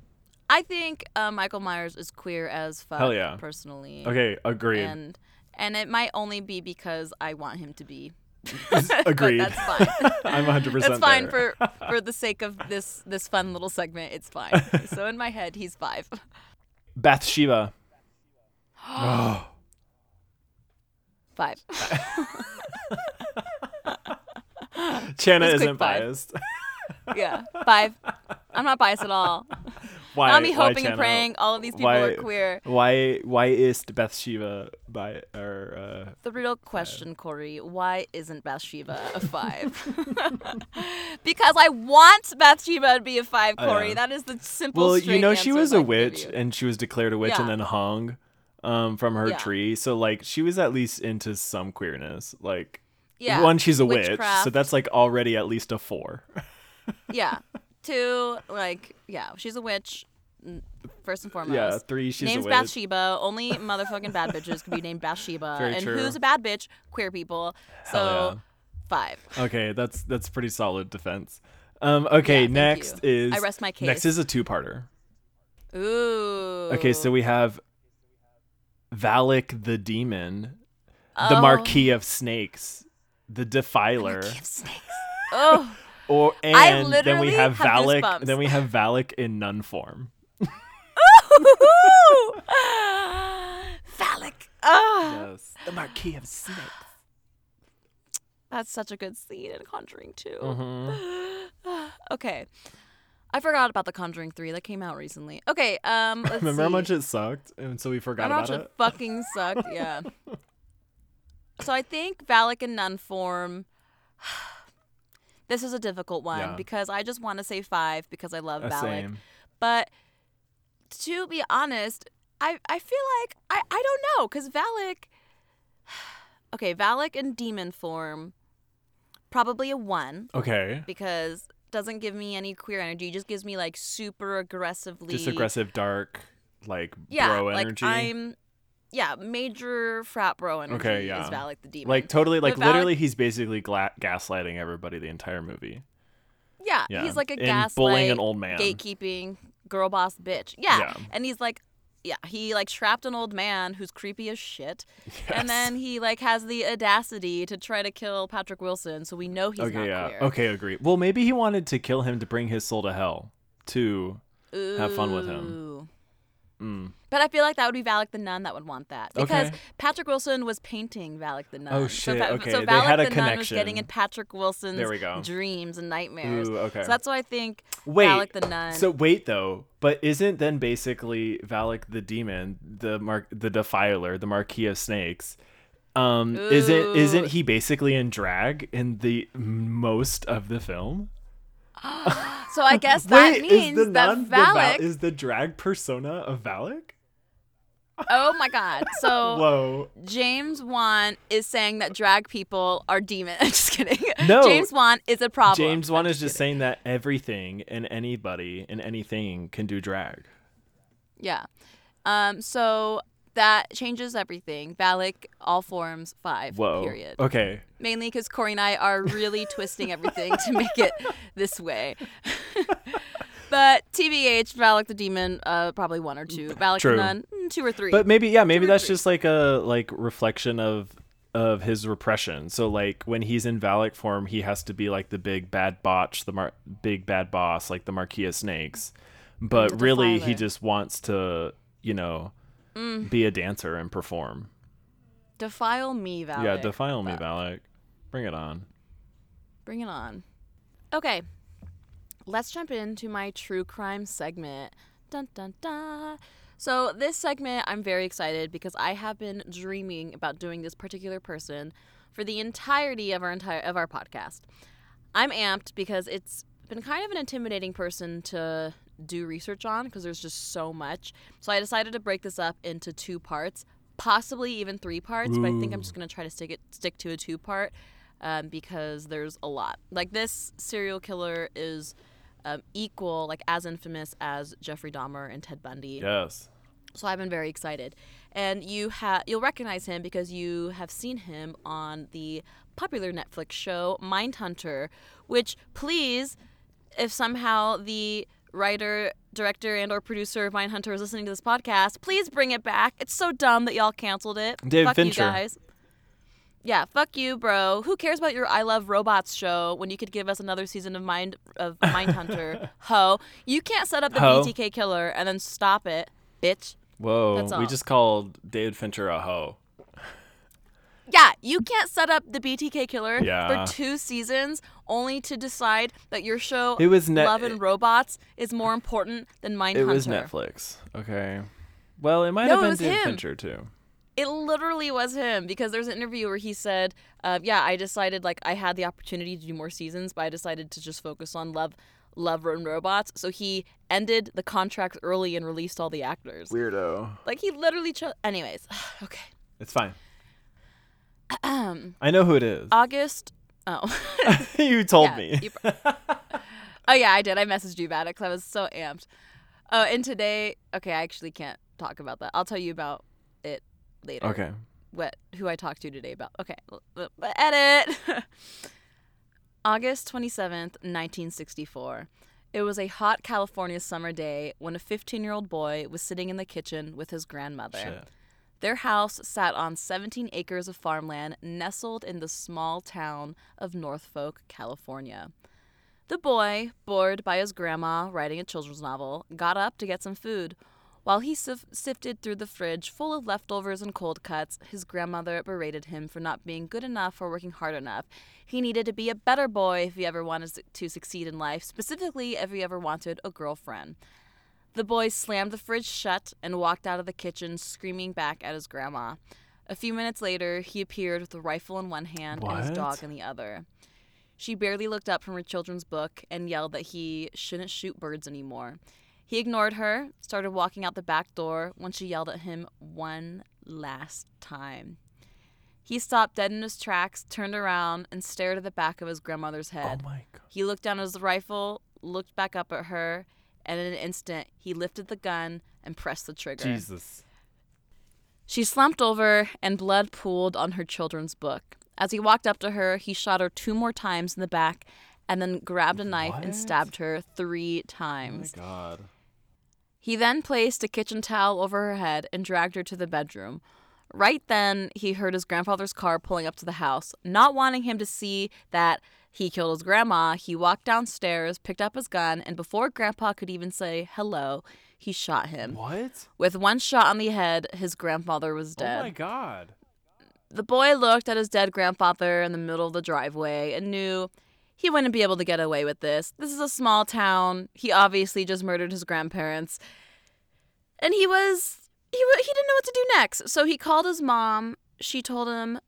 I think uh, Michael Myers is queer as fuck. Hell yeah. Personally. Okay, agreed. And and it might only be because I want him to be. Agreed. But that's fine. I'm one hundred percent That's fine there. for for the sake of this this fun little segment. It's fine. So in my head, he's five. Bathsheba. Oh. Five. Channa Just isn't biased. Yeah, five. I'm not biased at all. Why, Not me hoping and praying all of these people why, are queer. Why Why is Bathsheba by or uh, the real question, five. Corey? Why isn't Bathsheba a five? Because I want Bathsheba to be a five, Corey. Uh, that is the simple. Well, you know, she was a witch, and she was declared a witch, yeah. and then hung um, from her yeah. tree. So, like, she was at least into some queerness. Like, yeah. one, she's a Witchcraft. witch, so that's like already at least a four. Yeah. Two, like, yeah, she's a witch, first and foremost. Yeah, three, she's Name's a witch. Name's Bathsheba. Only motherfucking bad bitches can be named Bathsheba. Very and true. Who's a bad bitch? Queer people. Hell so, yeah. five. Okay, that's that's pretty solid defense. Um, okay, yeah, next you. is... I rest my case. Next is a two-parter. Ooh. Okay, so we have Valak the Demon, oh. the Marquis of Snakes, the Defiler. The Marquis of Snakes. Oh, Or, and then we have, have Valak. Then we have Valak in nun form. Ooh, Valak. Oh. Yes. The Marquis of Snakes. That's such a good scene in Conjuring two. Mm-hmm. Okay, I forgot about the Conjuring three that came out recently. Okay, um, let's remember see. how much it sucked, and so we forgot remember about it. It fucking sucked. Yeah. So I think Valak in nun form. This is a difficult one yeah. because I just want to say five because I love Valak. But to be honest, I, I feel like, I, I don't know. Because Valak, okay, Valak in demon form, probably a one. Okay. Because doesn't give me any queer energy. It just gives me like super aggressively. Just aggressive, dark, like yeah, bro energy. Like I'm, yeah, major frat bro energy okay, yeah. is Valak the Demon. Like, totally, like, Valak, literally, he's basically gla- gaslighting everybody the entire movie. Yeah, yeah. he's like a gaslight, bullying an old man. Gatekeeping, girl boss bitch. Yeah. yeah, and he's like, yeah, he, like, trapped an old man who's creepy as shit. Yes. And then he, like, has the audacity to try to kill Patrick Wilson, so we know he's okay, not yeah. queer. Okay, agree. Well, maybe he wanted to kill him to bring his soul to hell to Ooh. have fun with him. Mm. But I feel like that would be Valak the Nun that would want that because okay. Patrick Wilson was painting Valak the Nun. Oh shit! So, pa- okay, so Valak they had a the connection. Nun was getting in Patrick Wilson's there we go. dreams and nightmares. Ooh, okay. So that's why I think wait, Valak the Nun. So wait though, but isn't then basically Valak the Demon, the Mar- the Defiler, the Marquis of Snakes? Um, isn't isn't he basically in drag in the most of the film? So I guess that Wait, means is the nun, that Valak the Val- is the drag persona of Valak. Oh my God! So Whoa. James Wan is saying that drag people are demons. I'm just kidding. No, James Wan is a problem. James Wan just is just kidding. saying that everything and anybody and anything can do drag. Yeah. Um. So That changes everything. Valak, all forms, five, Whoa. period. Okay. Mainly because Corey and I are really twisting everything to make it this way. But T B H, Valak the Demon, uh, probably one or two. Valak True. the Nun, two or three. But maybe, yeah, maybe that's three. just like a like reflection of of his repression. So like when he's in Valak form, he has to be like the big bad botch, the mar- big bad boss, like the Marquis of Snakes. But really, he just wants to, you know... Mm. Be a dancer and perform. Defile me, Valak. Yeah, defile me, Valak. Bring it on. Bring it on. Okay, let's jump into my true crime segment. Dun dun dun. So this segment, I'm very excited because I have been dreaming about doing this particular person for the entirety of our entire of our podcast. I'm amped because it's been kind of an intimidating person to do research on because there's just so much. So I decided to break this up into two parts, possibly even three parts, Ooh. but I think I'm just going to try to stick it stick to a two-part um, because there's a lot. Like this serial killer is um, equal, like as infamous as Jeffrey Dahmer and Ted Bundy. Yes. So I've been very excited. And you ha- you'll recognize him because you have seen him on the popular Netflix show Mindhunter, which please, if somehow the writer, director, and or producer of Mindhunter is listening to this podcast, please bring it back. It's so dumb that y'all canceled it. Dave fuck Fincher. You guys. Yeah, fuck you, bro. Who cares about your I Love Robots show when you could give us another season of Mind of Mindhunter? Ho. You can't set up the ho. B T K Killer and then stop it, bitch. Whoa. That's all. We just called David Fincher a hoe. Yeah, you can't set up the B T K Killer yeah. for two seasons only to decide that your show it was net- Love and Robots is more important than Mindhunter. It was Netflix. Okay. Well, it might no, have been David Fincher, too. It literally was him because there's an interview where he said, uh, yeah, I decided, like, I had the opportunity to do more seasons, but I decided to just focus on Love, Love and Robots. So he ended the contract early and released all the actors. Weirdo. Like, he literally chose. Anyways. Okay. It's fine. Um, I know who it is. August. Oh. You told yeah, me. You pro- oh, yeah, I did. I messaged you about it because I was so amped. Oh, and today. Okay, I actually can't talk about that. I'll tell you about it later. Okay. What? Who I talked to today about. Okay. Edit. August twenty-seventh, nineteen sixty-four. It was a hot California summer day when a fifteen-year-old boy was sitting in the kitchen with his grandmother. Shit. Their house sat on seventeen acres of farmland nestled in the small town of Norfolk, California. The boy, bored by his grandma writing a children's novel, got up to get some food. While he sif- sifted through the fridge full of leftovers and cold cuts, his grandmother berated him for not being good enough or working hard enough. He needed to be a better boy if he ever wanted to succeed in life, specifically if he ever wanted a girlfriend. The boy slammed the fridge shut and walked out of the kitchen, screaming back at his grandma. A few minutes later, he appeared with a rifle in one hand what? and his dog in the other. She barely looked up from her children's book and yelled that he shouldn't shoot birds anymore. He ignored her, started walking out the back door when she yelled at him one last time. He stopped dead in his tracks, turned around, and stared at the back of his grandmother's head. Oh my God. He looked down at his rifle, looked back up at her, and in an instant, he lifted the gun and pressed the trigger. Jesus. She slumped over, and blood pooled on her children's book. As he walked up to her, he shot her two more times in the back and then grabbed a knife what? and stabbed her three times. Oh, my God. He then placed a kitchen towel over her head and dragged her to the bedroom. Right then, he heard his grandfather's car pulling up to the house. Not wanting him to see that he killed his grandma, he walked downstairs, picked up his gun, and before Grandpa could even say hello, he shot him. What? With one shot on the head, his grandfather was dead. Oh, my God. The boy looked at his dead grandfather in the middle of the driveway and knew he wouldn't be able to get away with this. This is a small town. He obviously just murdered his grandparents. And he was... He, he didn't know what to do next. So he called his mom. She told him,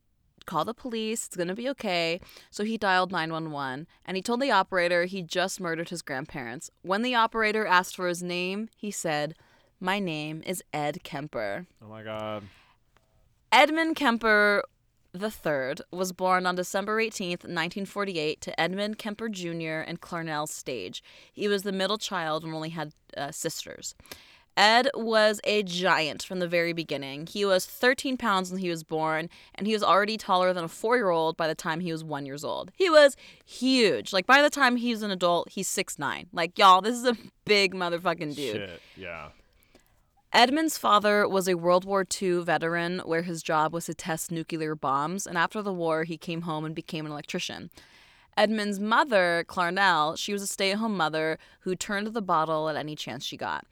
call the police. It's going to be okay. So he dialed nine one one, and he told the operator he just murdered his grandparents. When the operator asked for his name, he said, my name is Ed Kemper. Oh, my God. Edmund Kemper the third was born on December eighteenth, nineteen forty-eight, to Edmund Kemper Junior and Clarnell Stage. He was the middle child and only had uh, sisters. Ed was a giant from the very beginning. He was thirteen pounds when he was born, and he was already taller than a four-year-old by the time he was one year old. He was huge. Like, by the time he was an adult, he's six nine. Like, y'all, this is a big motherfucking dude. Shit, yeah. Edmund's father was a World War Two veteran where his job was to test nuclear bombs, and after the war, he came home and became an electrician. Edmund's mother, Clarnell, she was a stay-at-home mother who turned to the bottle at any chance she got.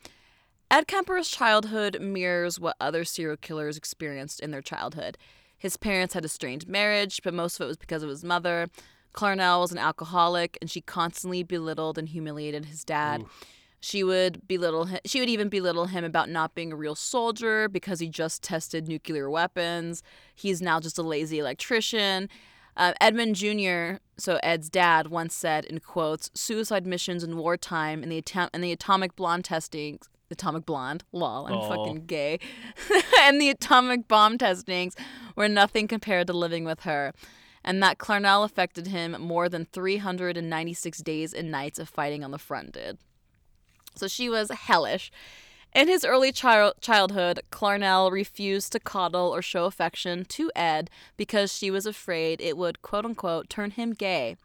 Ed Kemper's childhood mirrors what other serial killers experienced in their childhood. His parents had a strained marriage, but most of it was because of his mother. Clarnell was an alcoholic, and she constantly belittled and humiliated his dad. Oof. She would belittle him, she would even belittle him about not being a real soldier because he just tested nuclear weapons. He's now just a lazy electrician. Uh, Edmund Junior, so Ed's dad, once said, in quotes, "Suicide missions in wartime and the atom- and the atomic blonde testing." Atomic blonde, lol, I'm Aww. fucking gay, and the atomic bomb testings were nothing compared to living with her, and that Clarnell affected him more than three hundred ninety-six days and nights of fighting on the front did. So she was hellish. In his early chi- childhood, Clarnell refused to coddle or show affection to Ed because she was afraid it would, quote-unquote, turn him gay.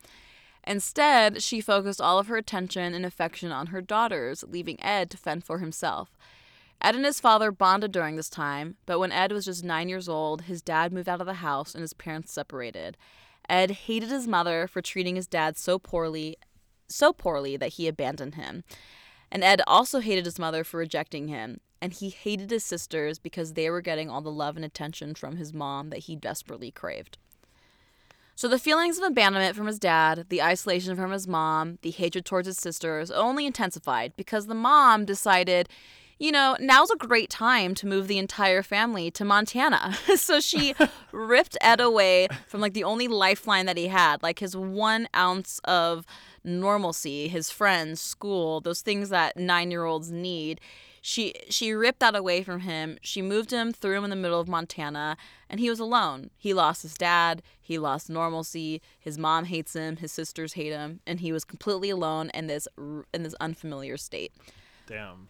Instead, she focused all of her attention and affection on her daughters, leaving Ed to fend for himself. Ed and his father bonded during this time, but when Ed was just nine years old, his dad moved out of the house and his parents separated. Ed hated his mother for treating his dad so poorly, so poorly that he abandoned him. And Ed also hated his mother for rejecting him, and he hated his sisters because they were getting all the love and attention from his mom that he desperately craved. So the feelings of abandonment from his dad, the isolation from his mom, the hatred towards his sisters only intensified because the mom decided, you know, now's a great time to move the entire family to Montana. So she ripped Ed away from, like, the only lifeline that he had, like his one ounce of normalcy, his friends, school, those things that nine-year-olds need. She she ripped that away from him. She moved him, threw him in the middle of Montana, and he was alone. He lost his dad. He lost normalcy. His mom hates him. His sisters hate him, and he was completely alone in this in this unfamiliar state. Damn.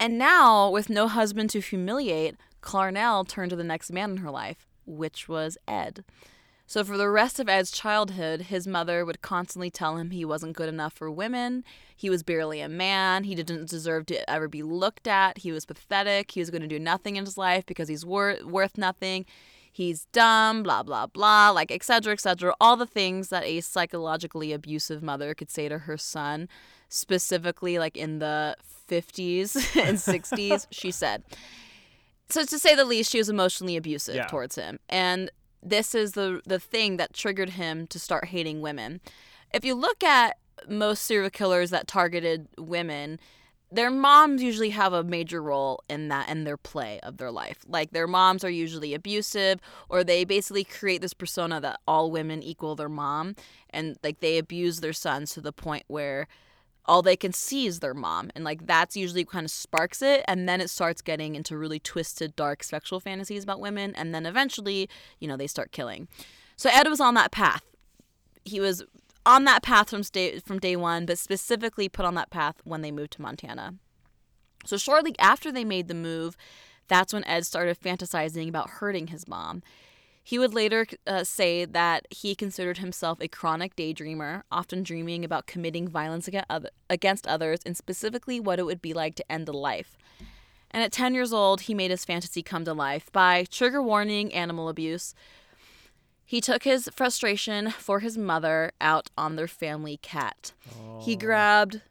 And now, with no husband to humiliate, Clarnell turned to the next man in her life, which was Ed. So for the rest of Ed's childhood, his mother would constantly tell him he wasn't good enough for women, he was barely a man, he didn't deserve to ever be looked at, he was pathetic, he was going to do nothing in his life because he's wor- worth nothing, he's dumb, blah, blah, blah, like, et cetera, et cetera, all the things that a psychologically abusive mother could say to her son, specifically, like, in the fifties and sixties, she said. So to say the least, she was emotionally abusive yeah. towards him, and this is the the thing that triggered him to start hating women. If you look at most serial killers that targeted women, their moms usually have a major role in that and their play of their life. Like, their moms are usually abusive, or they basically create this persona that all women equal their mom, and, like, they abuse their sons to the point where all they can see is their mom. And, like, that's usually kind of sparks it. And then it starts getting into really twisted, dark sexual fantasies about women. And then eventually, you know, they start killing. So Ed was on that path. He was on that path from day, from day one, but specifically put on that path when they moved to Montana. So shortly after they made the move, that's when Ed started fantasizing about hurting his mom. He would later uh, say that he considered himself a chronic daydreamer, often dreaming about committing violence against others and specifically what it would be like to end a life. And at ten years old, he made his fantasy come to life by, trigger warning, animal abuse. He took his frustration for his mother out on their family cat. Aww. He grabbed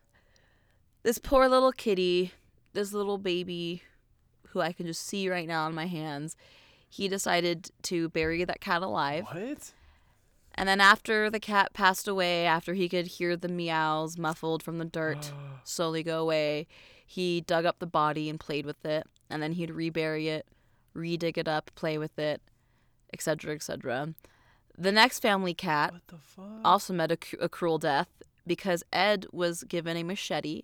this poor little kitty, this little baby who I can just see right now in my hands. He decided to bury that cat alive. What? And then after the cat passed away, after he could hear the meows muffled from the dirt slowly go away, he dug up the body and played with it. And then he'd rebury it, re-dig it up, play with it, et cetera, et cetera. The next family cat what the fuck? also met a, a cruel death because Ed was given a machete.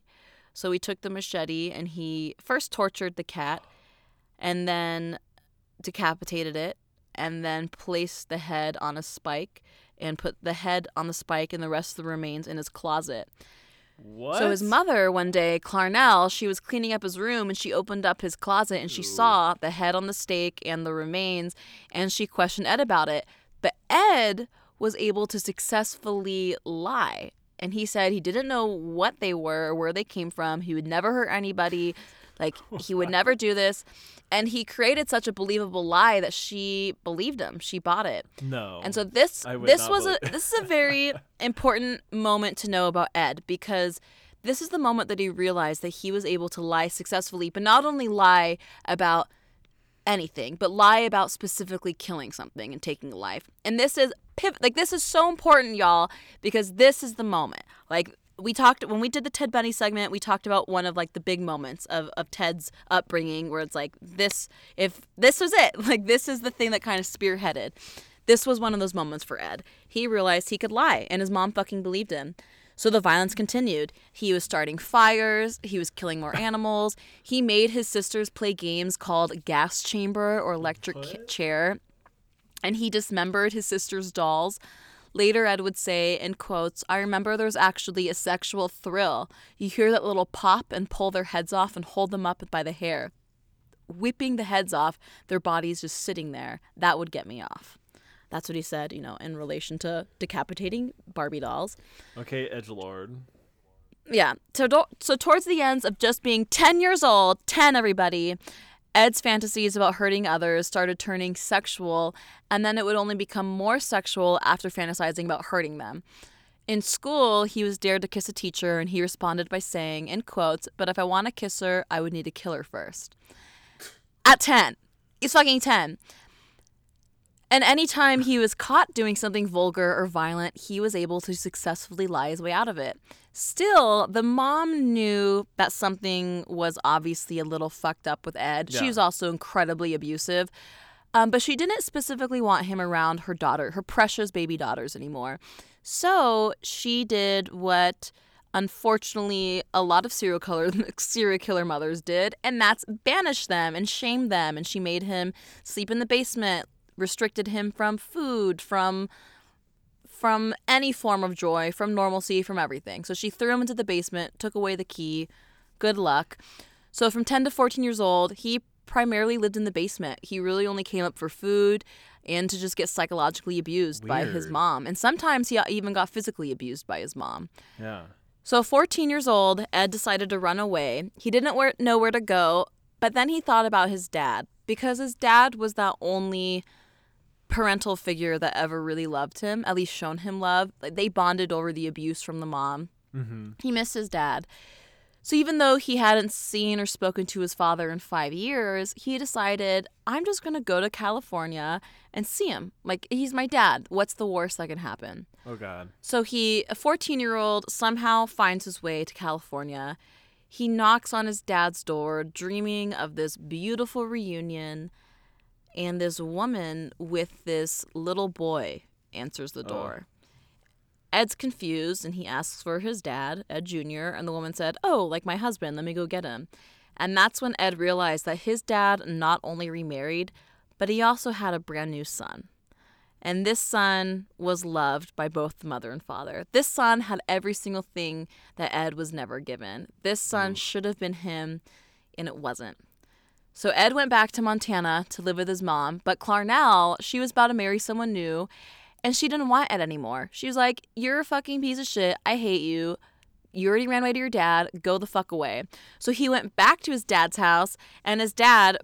So he took the machete and he first tortured the cat and then decapitated it, and then placed the head on a spike and put the head on the spike and the rest of the remains in his closet. What? So his mother one day, Clarnell, she was cleaning up his room and she opened up his closet and she Ooh. saw the head on the stake and the remains, and she questioned Ed about it. But Ed was able to successfully lie. And he said he didn't know what they were or where they came from. He would never hurt anybody. Like, he would never do this. And he created such a believable lie that she believed him. She bought it. No. And so this this was a it. this is a very important moment to know about Ed, because this is the moment that he realized that he was able to lie successfully, but not only lie about anything, but lie about specifically killing something and taking a life. And this is like this is so important, y'all, because this is the moment. Like, we talked when we did the Ted Bundy segment, we talked about one of like the big moments of, of Ted's upbringing where it's like this, if this was it, like this is the thing that kind of spearheaded. This was one of those moments for Ed. He realized he could lie and his mom fucking believed him. So the violence continued. He was starting fires. He was killing more animals. He made his sisters play games called gas chamber or electric what? chair. And he dismembered his sister's dolls. Later, Ed would say, in quotes, "I remember there's actually a sexual thrill. You hear that little pop and pull their heads off and hold them up by the hair. Whipping the heads off, their bodies just sitting there. That would get me off." That's what he said, you know, in relation to decapitating Barbie dolls. Okay, edgelord. Yeah. So, do- so towards the ends of just being ten years old, ten everybody, Ed's fantasies about hurting others started turning sexual, and then it would only become more sexual after fantasizing about hurting them. In school, he was dared to kiss a teacher, and he responded by saying, in quotes, "But if I want to kiss her, I would need to kill her first." At ten. He's fucking ten. And anytime he was caught doing something vulgar or violent, he was able to successfully lie his way out of it. Still, the mom knew that something was obviously a little fucked up with Ed. Yeah. She was also incredibly abusive. Um, but she didn't specifically want him around her daughter, her precious baby daughters anymore. So she did what, unfortunately, a lot of serial killer, serial killer mothers did, and that's banish them and shame them. And she made him sleep in the basement, restricted him from food, from from any form of joy, from normalcy, from everything. So she threw him into the basement, took away the key. Good luck. So from ten to fourteen years old, he primarily lived in the basement. He really only came up for food and to just get psychologically abused Weird. by his mom. And sometimes he even got physically abused by his mom. Yeah. So fourteen years old, Ed decided to run away. He didn't know where to go, but then he thought about his dad, because his dad was that only parental figure that ever really loved him, at least shown him love. Like, they bonded over the abuse from the mom. Mm-hmm. He missed his dad. So even though he hadn't seen or spoken to his father in five years, he decided, I'm just going to go to California and see him. Like, he's my dad. What's the worst that can happen? Oh, God. So he, a fourteen-year-old, somehow finds his way to California. He knocks on his dad's door, dreaming of this beautiful reunion. And this woman with this little boy answers the door. Oh. Ed's confused, and he asks for his dad, Ed Junior, and the woman said, "Oh, like my husband, let me go get him." And that's when Ed realized that his dad not only remarried, but he also had a brand new son. And this son was loved by both the mother and father. This son had every single thing that Ed was never given. This son mm. should have been him, and it wasn't. So Ed went back to Montana to live with his mom, but Clarnell, she was about to marry someone new, and she didn't want Ed anymore. She was like, "You're a fucking piece of shit. I hate you. You already ran away to your dad. Go the fuck away." So he went back to his dad's house, and his dad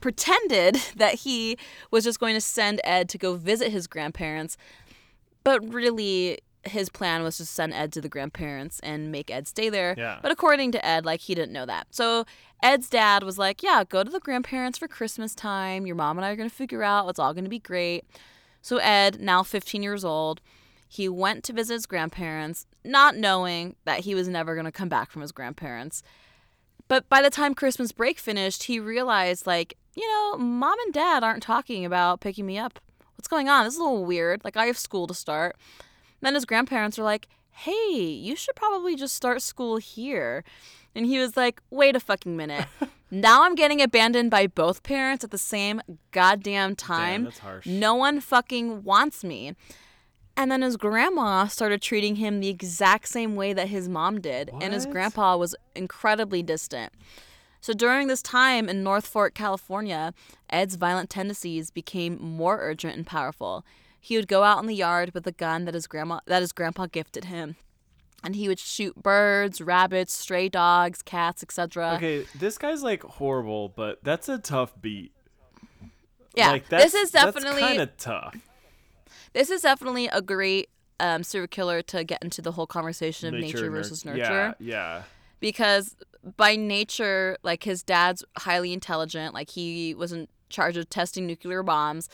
pretended that he was just going to send Ed to go visit his grandparents, but really his plan was to send Ed to the grandparents and make Ed stay there. Yeah. But according to Ed, like, he didn't know that. So Ed's dad was like, "Yeah, go to the grandparents for Christmas time. Your mom and I are going to figure out. It's all going to be great." So Ed, now fifteen years old, he went to visit his grandparents, not knowing that he was never going to come back from his grandparents. But by the time Christmas break finished, he realized, like, you know, mom and dad aren't talking about picking me up. What's going on? This is a little weird. Like, I have school to start. Then his grandparents were like, "Hey, you should probably just start school here." And he was like, "Wait a fucking minute. Now I'm getting abandoned by both parents at the same goddamn time. Damn, that's harsh. No one fucking wants me." And then his grandma started treating him the exact same way that his mom did. What? And his grandpa was incredibly distant. So during this time in North Fork, California, Ed's violent tendencies became more urgent and powerful. He would go out in the yard with a gun that his grandma that his grandpa gifted him. And he would shoot birds, rabbits, stray dogs, cats, et cetera. Okay, this guy's like horrible, but that's a tough beat. Yeah, like, that's, this is definitely kind of tough. This is definitely a great um, serial killer to get into the whole conversation of nature, nature versus nur- nurture. Yeah, yeah. Because by nature, like, his dad's highly intelligent. Like, he was in charge of testing nuclear bombs.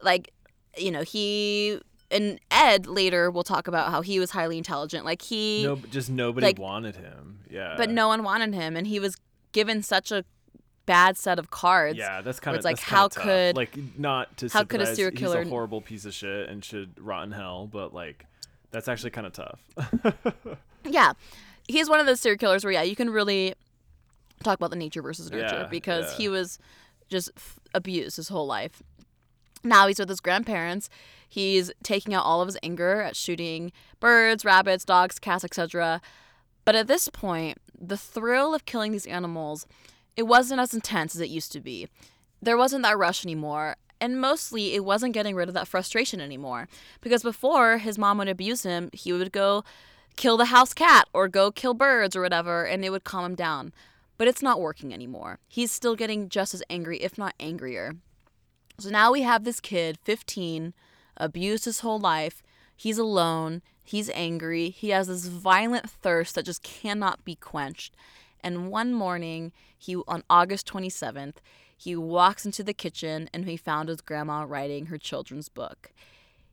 Like, you know, he... And Ed later will talk about how he was highly intelligent. Like, he... No, just nobody like, wanted him. Yeah. But no one wanted him. And he was given such a bad set of cards. Yeah, that's kind of like, how tough. could... Like, not to how could a serial killer... He's a horrible piece of shit and should rot in hell. But, like, that's actually kind of tough. Yeah. He's one of those serial killers where, yeah, you can really talk about the nature versus nurture. Yeah, because yeah. he was just f- abused his whole life. Now he's with his grandparents. He's taking out all of his anger at shooting birds, rabbits, dogs, cats, et cetera. But at this point, the thrill of killing these animals, it wasn't as intense as it used to be. There wasn't that rush anymore. And mostly, it wasn't getting rid of that frustration anymore. Because before, his mom would abuse him, he would go kill the house cat or go kill birds or whatever, and it would calm him down. But it's not working anymore. He's still getting just as angry, if not angrier. So now we have this kid, fifteen, abused his whole life. He's alone. He's angry. He has this violent thirst that just cannot be quenched. And one morning, he on August twenty-seventh, he walks into the kitchen and he found his grandma writing her children's book.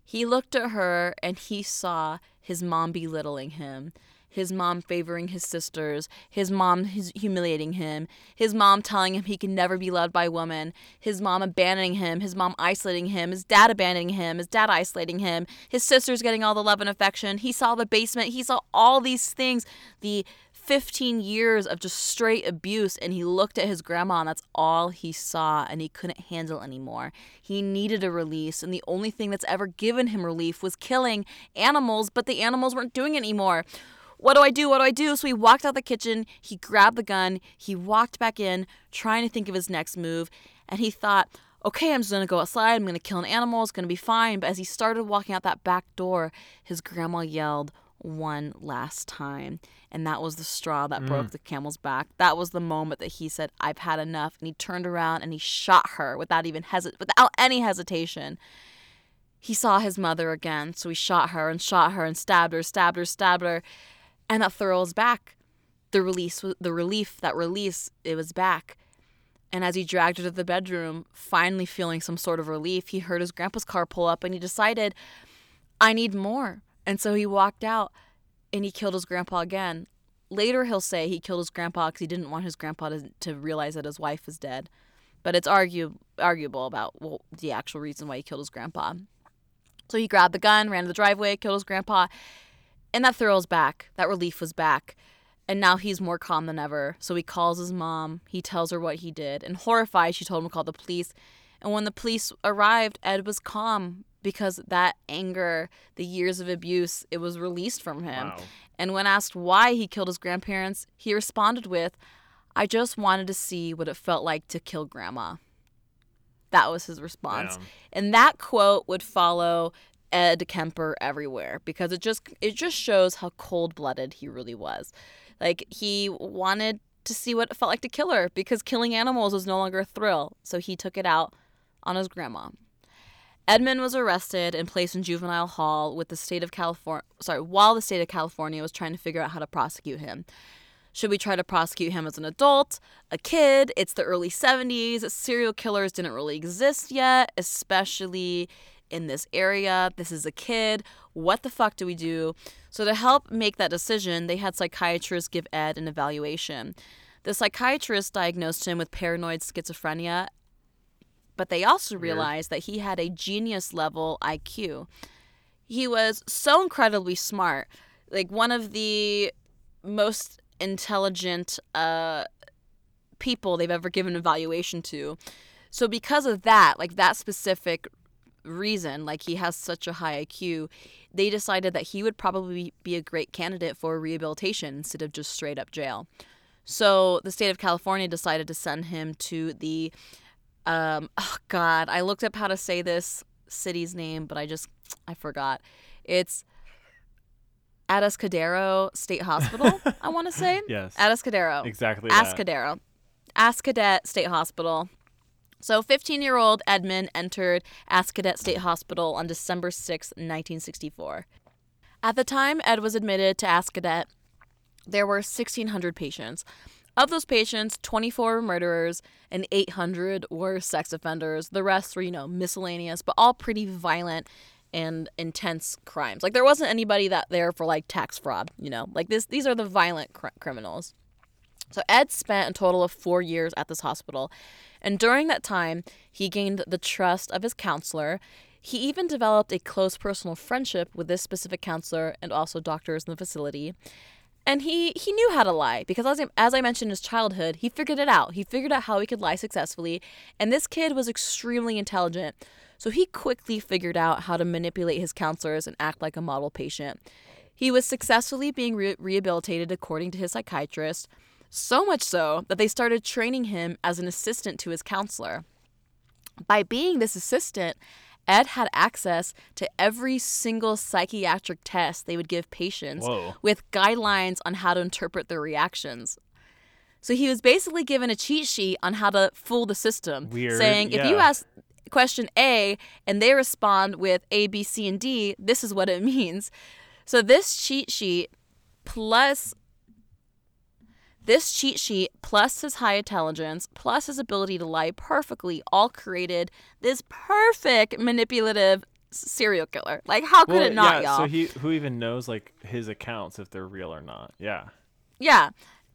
He looked at her and he saw his mom belittling him, his mom favoring his sisters, his mom his humiliating him, his mom telling him he can never be loved by a woman, his mom abandoning him, his mom isolating him, his dad abandoning him, his dad isolating him, his sisters getting all the love and affection. He saw the basement. He saw all these things, the fifteen years of just straight abuse, and he looked at his grandma, and that's all he saw, and he couldn't handle anymore. He needed a release, and the only thing that's ever given him relief was killing animals, but the animals weren't doing it anymore. What do I do? What do I do? So he walked out the kitchen. He grabbed the gun. He walked back in, trying to think of his next move. And he thought, okay, I'm just going to go outside. I'm going to kill an animal. It's going to be fine. But as he started walking out that back door, his grandma yelled one last time. And that was the straw that mm. broke the camel's back. That was the moment that he said, I've had enough. And he turned around and he shot her without even hesit- without any hesitation. He saw his mother again. So he shot her and shot her and stabbed her, stabbed her, stabbed her. And that thrill is back. The release, the relief, that release, it was back. And as he dragged her to the bedroom, finally feeling some sort of relief, he heard his grandpa's car pull up and he decided, I need more. And so he walked out and he killed his grandpa again. Later he'll say he killed his grandpa because he didn't want his grandpa to, to realize that his wife was dead. But it's argue, arguable about well, the actual reason why he killed his grandpa. So he grabbed the gun, ran to the driveway, killed his grandpa. And that thrill is back. That relief was back. And now he's more calm than ever. So he calls his mom. He tells her what he did. And horrified, she told him to call the police. And when the police arrived, Ed was calm because that anger, the years of abuse, it was released from him. Wow. And when asked why he killed his grandparents, he responded with, I just wanted to see what it felt like to kill grandma. That was his response. Damn. And that quote would follow Ed Kemper everywhere because it just it just shows how cold-blooded he really was. Like, he wanted to see what it felt like to kill her because killing animals was no longer a thrill, so he took it out on his grandma. Edmund was arrested and placed in juvenile hall with the state of California. Sorry, while the state of California was trying to figure out how to prosecute him. Should we try to prosecute him as an adult, a kid? It's the early seventies. Serial killers didn't really exist yet, especially in this area. This is a kid. What the fuck do we do? So to help make that decision, they had psychiatrists give Ed an evaluation. The psychiatrist diagnosed him with paranoid schizophrenia, but they also realized Weird. that he had a genius level I Q. He was so incredibly smart, like one of the most intelligent uh, people they've ever given an evaluation to. So because of that, like that specific reason, like he has such a high I Q, they decided that he would probably be a great candidate for rehabilitation instead of just straight up jail. So the state of California decided to send him to the, um, oh God, I looked up how to say this city's name, but I just, I forgot. It's Atascadero State Hospital, I want to say. Yes. Atascadero. Exactly. Atascadero. Atascadero State Hospital. So fifteen-year-old Edmund entered Atascadero State Hospital on December sixth, nineteen sixty-four. At the time Ed was admitted to Atascadero, there were sixteen hundred patients. Of those patients, twenty-four were murderers and eight hundred were sex offenders. The rest were, you know, miscellaneous, but all pretty violent and intense crimes. Like, there wasn't anybody that there for, like, tax fraud, you know? Like, this, these are the violent cr- criminals. So Ed spent a total of four years at this hospital. And during that time, he gained the trust of his counselor. He even developed a close personal friendship with this specific counselor and also doctors in the facility. And he, he knew how to lie because, as I, as I mentioned, in his childhood, he figured it out. He figured out how he could lie successfully. And this kid was extremely intelligent. So he quickly figured out how to manipulate his counselors and act like a model patient. He was successfully being re- rehabilitated according to his psychiatrist. So much so that they started training him as an assistant to his counselor. By being this assistant, Ed had access to every single psychiatric test they would give patients. Whoa. With guidelines on how to interpret their reactions. So he was basically given a cheat sheet on how to fool the system. Weird. Saying, if yeah. you ask question A and they respond with A, B, C, and D, this is what it means. So this cheat sheet plus... This cheat sheet, plus his high intelligence, plus his ability to lie perfectly, all created this perfect manipulative serial killer. Like, how could well, it not, yeah, y'all? So he, who even knows, like, his accounts, if they're real or not? Yeah. Yeah.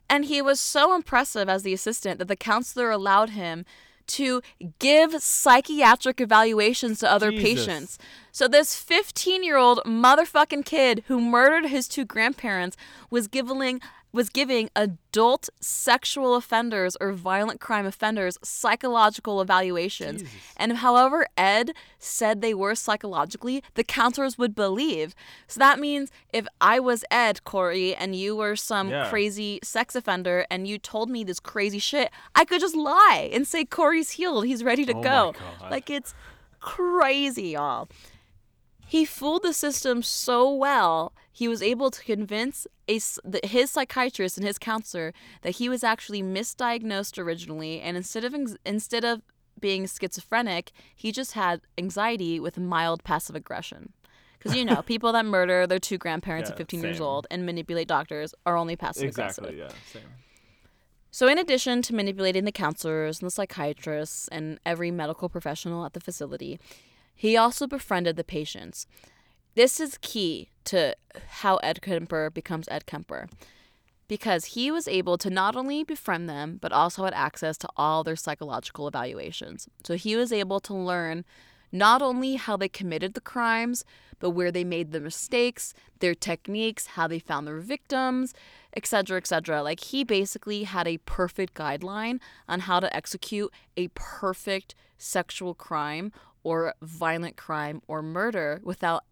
And he was so impressive as the assistant that the counselor allowed him to give psychiatric evaluations to other Jesus. patients. So this fifteen-year-old motherfucking kid who murdered his two grandparents was giving... was giving adult sexual offenders or violent crime offenders psychological evaluations. Jesus. And however Ed said they were psychologically, the counselors would believe. So that means if I was Ed, Corey, and you were some yeah. crazy sex offender and you told me this crazy shit, I could just lie and say Corey's healed, he's ready to oh go. Like, it's crazy, y'all. He fooled the system so well, he was able to convince a, his psychiatrist and his counselor that he was actually misdiagnosed originally, and instead of instead of being schizophrenic, he just had anxiety with mild passive aggression. Because, you know, people that murder their two grandparents yeah, at fifteen same. years old and manipulate doctors are only passive aggressive. Exactly, yeah, same. So in addition to manipulating the counselors and the psychiatrists and every medical professional at the facility, he also befriended the patients. This is key to how Ed Kemper becomes Ed Kemper, because he was able to not only befriend them, but also had access to all their psychological evaluations. So he was able to learn not only how they committed the crimes, but where they made the mistakes, their techniques, how they found their victims, et cetera, et cetera. Like, he basically had a perfect guideline on how to execute a perfect sexual crime or violent crime or murder without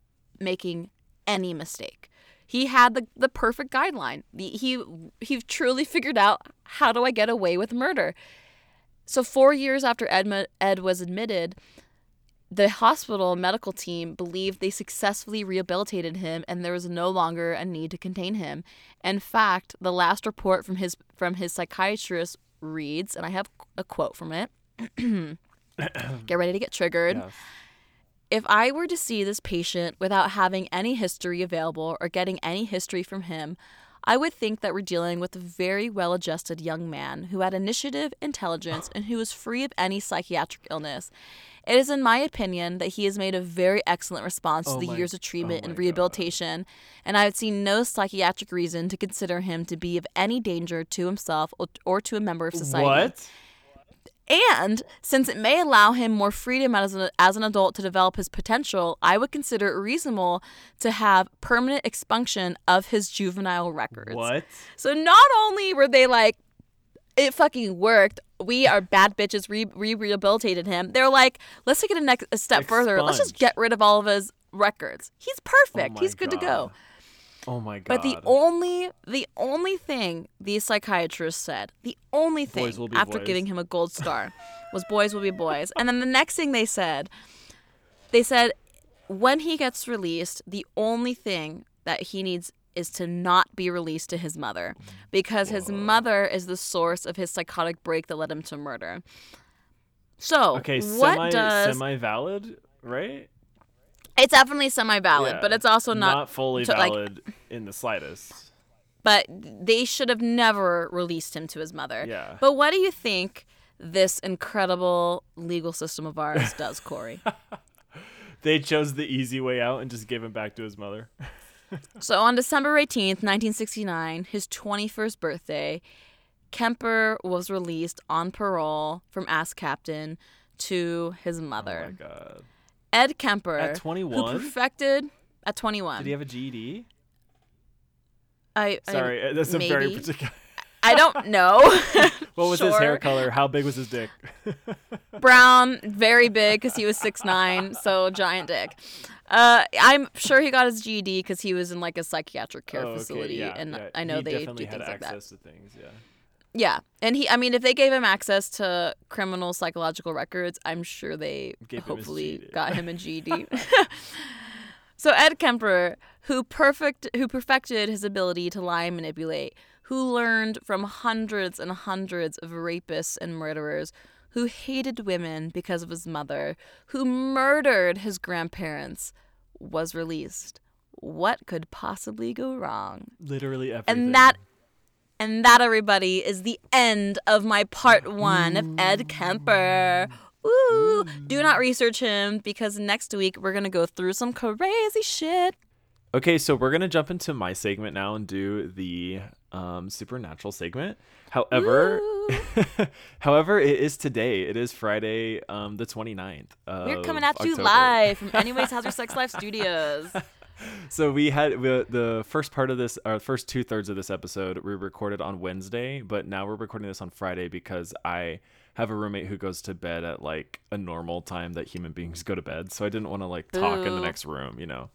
making any mistake. He had the, the perfect guideline. The, he he truly figured out, how do I get away with murder? So four years after Ed, Ed was admitted, the hospital medical team believed they successfully rehabilitated him and there was no longer a need to contain him. In fact, the last report from his from his psychiatrist reads, and I have a quote from it. Get ready to get triggered. Yes. If I were to see this patient without having any history available or getting any history from him, I would think that we're dealing with a very well-adjusted young man who had initiative, intelligence, and who is free of any psychiatric illness. It is in my opinion that he has made a very excellent response oh to the my, years of treatment oh and rehabilitation, God. and I would see no psychiatric reason to consider him to be of any danger to himself or, or to a member of society. What? And since it may allow him more freedom as an, as an adult to develop his potential, I would consider it reasonable to have permanent expunction of his juvenile records. What? So not only were they like, It fucking worked. We are bad bitches. We re- rehabilitated him. They're like, let's take it a, next, a step Expunged. further. Let's just get rid of all of his records. He's perfect. Oh He's good God. to go. Oh, my God. But the only the only thing the psychiatrist said, the only thing after boys. giving him a gold star was boys will be boys. And then the next thing they said, they said when he gets released, the only thing that he needs is to not be released to his mother because Whoa. his mother is the source of his psychotic break that led him to murder. So okay, what semi, does... semi-valid, right? It's definitely semi-valid, yeah, but it's also not... Not fully to, valid like, in the slightest. But they should have never released him to his mother. Yeah. But what do you think this incredible legal system of ours does, Corey? They chose the easy way out and just gave him back to his mother. So on December eighteenth, nineteen sixty-nine, his twenty-first birthday, Kemper was released on parole from Ask Captain to his mother. Oh my God. Ed Kemper, at twenty-one, who perfected at twenty-one. Did he have a G E D? I sorry, I, that's maybe. a very particular. I don't know. What was sure. his hair color? How big was his dick? Brown, very big, because he was six nine, so giant dick. Uh, I'm sure he got his G E D because he was in like a psychiatric care oh, okay. facility, yeah, and yeah. I know he they do things had like access that. To things, yeah. Yeah, and he. I mean, if they gave him access to criminal psychological records, I'm sure they gave hopefully him got him a G E D. So Ed Kemper, who perfect, who perfected his ability to lie and manipulate, who learned from hundreds and hundreds of rapists and murderers, who hated women because of his mother, who murdered his grandparents, was released. What could possibly go wrong? Literally everything. And that, and that, everybody, is the end of my part one Ooh. of Ed Kemper. Ooh. Ooh. Do not research him, because next week we're going to go through some crazy shit. Okay, so we're going to jump into my segment now and do the um, supernatural segment. However... Ooh. However, it is today. It is Friday, um, the twenty-ninth. We're coming at October. you live from Anyways How's Your Sex Life Studios. So we had we, the first part of this, or first two thirds of this episode, we recorded on Wednesday, but now we're recording this on Friday because I have a roommate who goes to bed at like a normal time that human beings go to bed. So I didn't want to like talk Ooh. in the next room, you know.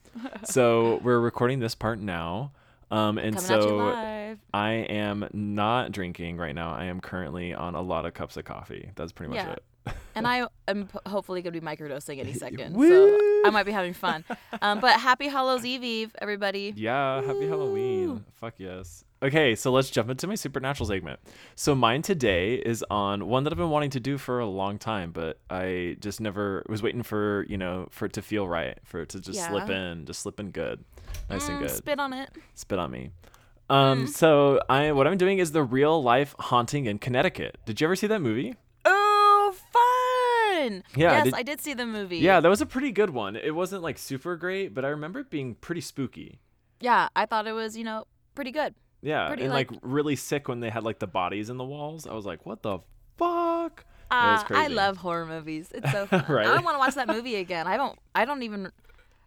So we're recording this part now. Um, and Coming so I am not drinking right now. I am currently on a lot of cups of coffee. That's pretty yeah. much it. And I am hopefully going to be microdosing any second. So I might be having fun. Um, but happy Hallows Eve Eve, everybody. Yeah, Woo. happy Halloween. Fuck yes. Okay, so let's jump into my supernatural segment. So mine today is on one that I've been wanting to do for a long time, but I just never was waiting for, you know, for it to feel right, for it to just yeah. slip in, just slip in good. Nice and good. Spit on it. Spit on me. Um, mm. So I what I'm doing is the real life haunting in Connecticut. Did you ever see that movie? Oh, fun! Yeah, yes, did, I did see the movie. Yeah, that was a pretty good one. It wasn't like super great, but I remember it being pretty spooky. Yeah, I thought it was, you know, pretty good. Yeah, pretty, and like, like really sick when they had like the bodies in the walls. I was like, what the fuck? Uh, it was crazy. I love horror movies. It's so fun. Right? I want to watch that movie again. I don't. I don't even.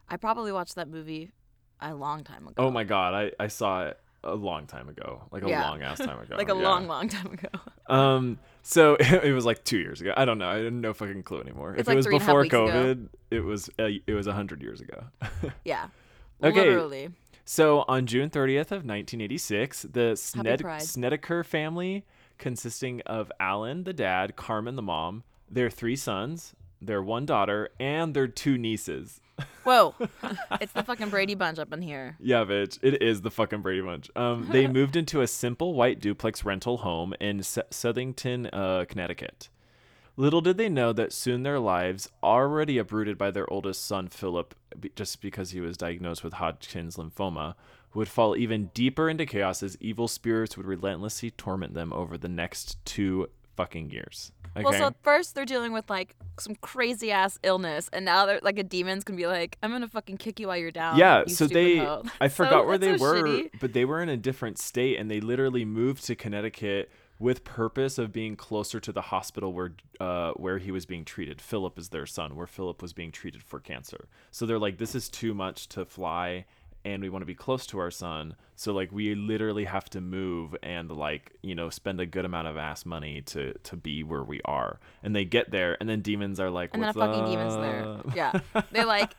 I probably watched that movie a long time ago. Oh my God, I, I saw it a long time ago, like a yeah. long ass time ago, like a yeah. long long time ago. Um, so it, it was like two years ago. I don't know. I had no fucking clue anymore. It's if like it was before COVID, ago. it was uh, it was a hundred years ago. yeah, okay. Literally. So on June thirtieth of nineteen eighty-six, the Sned- Snedeker family, consisting of Alan the dad, Carmen the mom, their three sons, their one daughter, and their two nieces. Whoa. It's the fucking Brady Bunch up in here. Yeah, bitch. It is the fucking Brady Bunch. Um, they moved into a simple white duplex rental home in S- Southington, uh, Connecticut. Little did they know that soon their lives, already uprooted by their oldest son, Philip, just because he was diagnosed with Hodgkin's lymphoma, would fall even deeper into chaos as evil spirits would relentlessly torment them over the next two fucking years. Okay. Well, so at first they're dealing with like some crazy ass illness, and now they're like a demon's gonna be like, "I'm gonna fucking kick you while you're down." Yeah. You so they, hoe. I forgot so, where they so were, shitty. But they were in a different state, and they literally moved to Connecticut with purpose of being closer to the hospital where uh, where he was being treated. Philip is their son, where Philip was being treated for cancer. So they're like, this is too much to fly and we want to be close to our son. So like we literally have to move and like, you know, spend a good amount of ass money to, to be where we are. And they get there and then demons are like, and what's then a fucking up? Demon's there. Yeah. They're like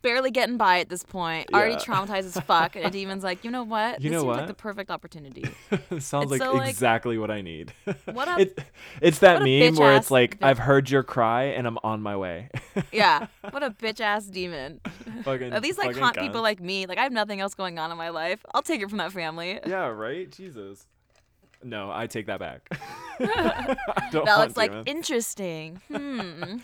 barely getting by at this point, yeah. already traumatized as fuck. And a demon's like, you know what? You this know seems what? Like the perfect opportunity. Sounds like, so, like exactly what I need. What a, it, It's that meme where it's like, bitch. I've heard your cry and I'm on my way. Yeah. What a bitch ass demon. Fucking, at least like haunt guns. People like me. Like I have nothing else going on in my life. I'll take it from that family. Yeah. Right. Jesus. No, I take that back. I don't Valak's like, demons. Interesting. Hmm.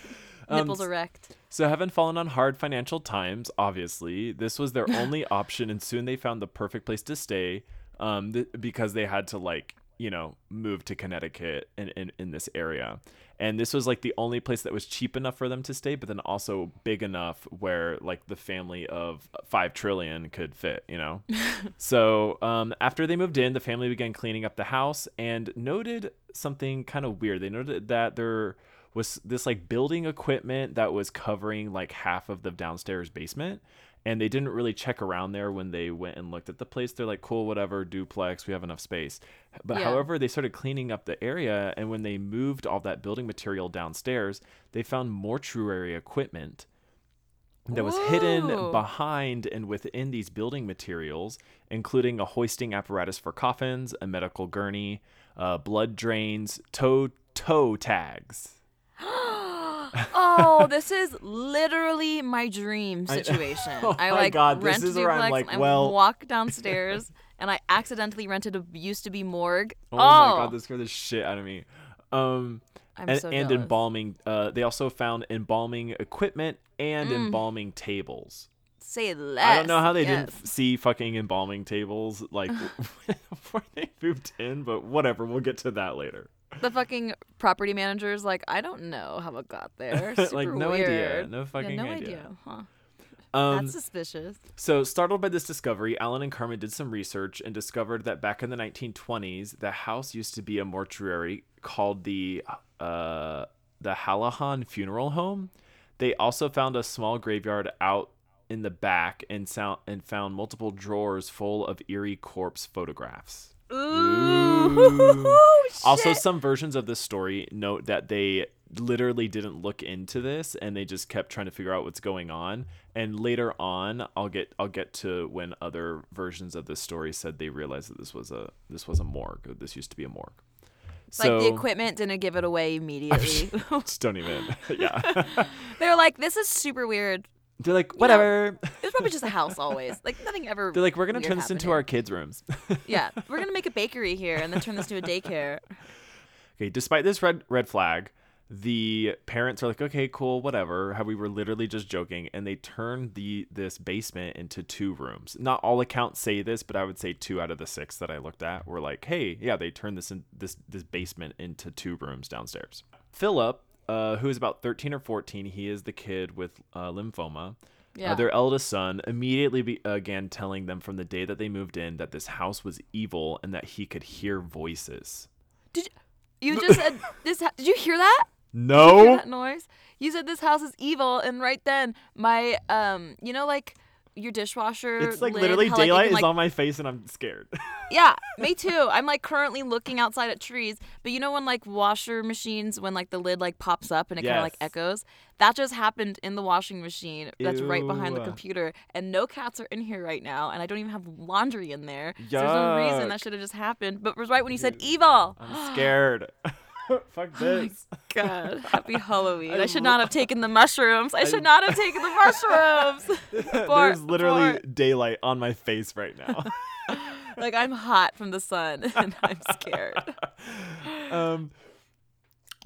Nipples um, erect. So having fallen on hard financial times, obviously, this was their only option, and soon they found the perfect place to stay um, th- because they had to, like, you know, move to Connecticut in, in, in this area. And this was, like, the only place that was cheap enough for them to stay, but then also big enough where, like, the family of five trillion could fit, you know? So um, after they moved in, the family began cleaning up the house and noted something kind of weird. They noted that their... was this like building equipment that was covering like half of the downstairs basement. And they didn't really check around there when they went and looked at the place. They're like, cool, whatever, duplex, we have enough space. But yeah. however, they started cleaning up the area. And when they moved all that building material downstairs, they found mortuary equipment that was Whoa. hidden behind and within these building materials, including a hoisting apparatus for coffins, a medical gurney, uh, blood drains, toe toe tags. Oh, this is literally my dream situation. I, oh I like God, rent this is a duplex. I'm like, and I well... walk downstairs, and I accidentally rented a used to be morgue. Oh, oh. my God, this scared the shit out of me. Um, I'm and, so and embalming. Uh, they also found embalming equipment and mm. embalming tables. Say less. I don't know how they yes. didn't see fucking embalming tables like before they moved in, but whatever. We'll get to that later. The fucking property manager's like, I don't know how it got there. Super like, no weird. idea. No fucking yeah, no idea. idea. Huh. Um, That's suspicious. So, startled by this discovery, Alan and Carmen did some research and discovered that back in the nineteen twenties, the house used to be a mortuary called the uh, the Hallahan Funeral Home. They also found a small graveyard out in the back and, sound, and found multiple drawers full of eerie corpse photographs. Ooh. Ooh. Also, some versions of this story note that they literally didn't look into this and they just kept trying to figure out what's going on. And later on, I'll get I'll get to when other versions of this story said they realized that this was a this was a morgue. Or this used to be a morgue. Like so, the equipment didn't give it away immediately. Just don't even. Yeah. They're like, this is super weird. They're like, whatever. Yeah, it was probably just a house always. Like, nothing ever. They're like, we're going to turn this happened. into our kids' rooms. Yeah. We're going to make a bakery here and then turn this into a daycare. Okay. Despite this red red flag, the parents are like, okay, cool, whatever. How we were literally just joking. And they turned the this basement into two rooms. Not all accounts say this, but I would say two out of the six that I looked at were like, hey, yeah, they turned this in, this this basement into two rooms downstairs. Philip. Uh, who is about thirteen or fourteen. He is the kid with uh, lymphoma. Yeah. Uh, their eldest son immediately began telling them from the day that they moved in that this house was evil and that he could hear voices. Did you, you just said this? Did you hear that? No. Did you hear that noise? You said this house is evil, and right then my, um, you know, like your dishwasher. It's like lid, literally how, like, daylight can, like, is on my face, and I'm scared. Yeah, me too. I'm like currently looking outside at trees, but you know when like washer machines, when like the lid like pops up and it yes. kind of like echoes? That just happened in the washing machine that's Ew. right behind the computer, and no cats are in here right now, and I don't even have laundry in there. Yuck. So there's no reason that should have just happened, but it was right when you said evil. I'm scared. Fuck this. Oh my God. Happy Halloween. I, I should not have taken the mushrooms. I should I, not have taken the mushrooms. Bort, there's literally Bort. daylight on my face right now. Like, I'm hot from the sun and I'm scared. Um,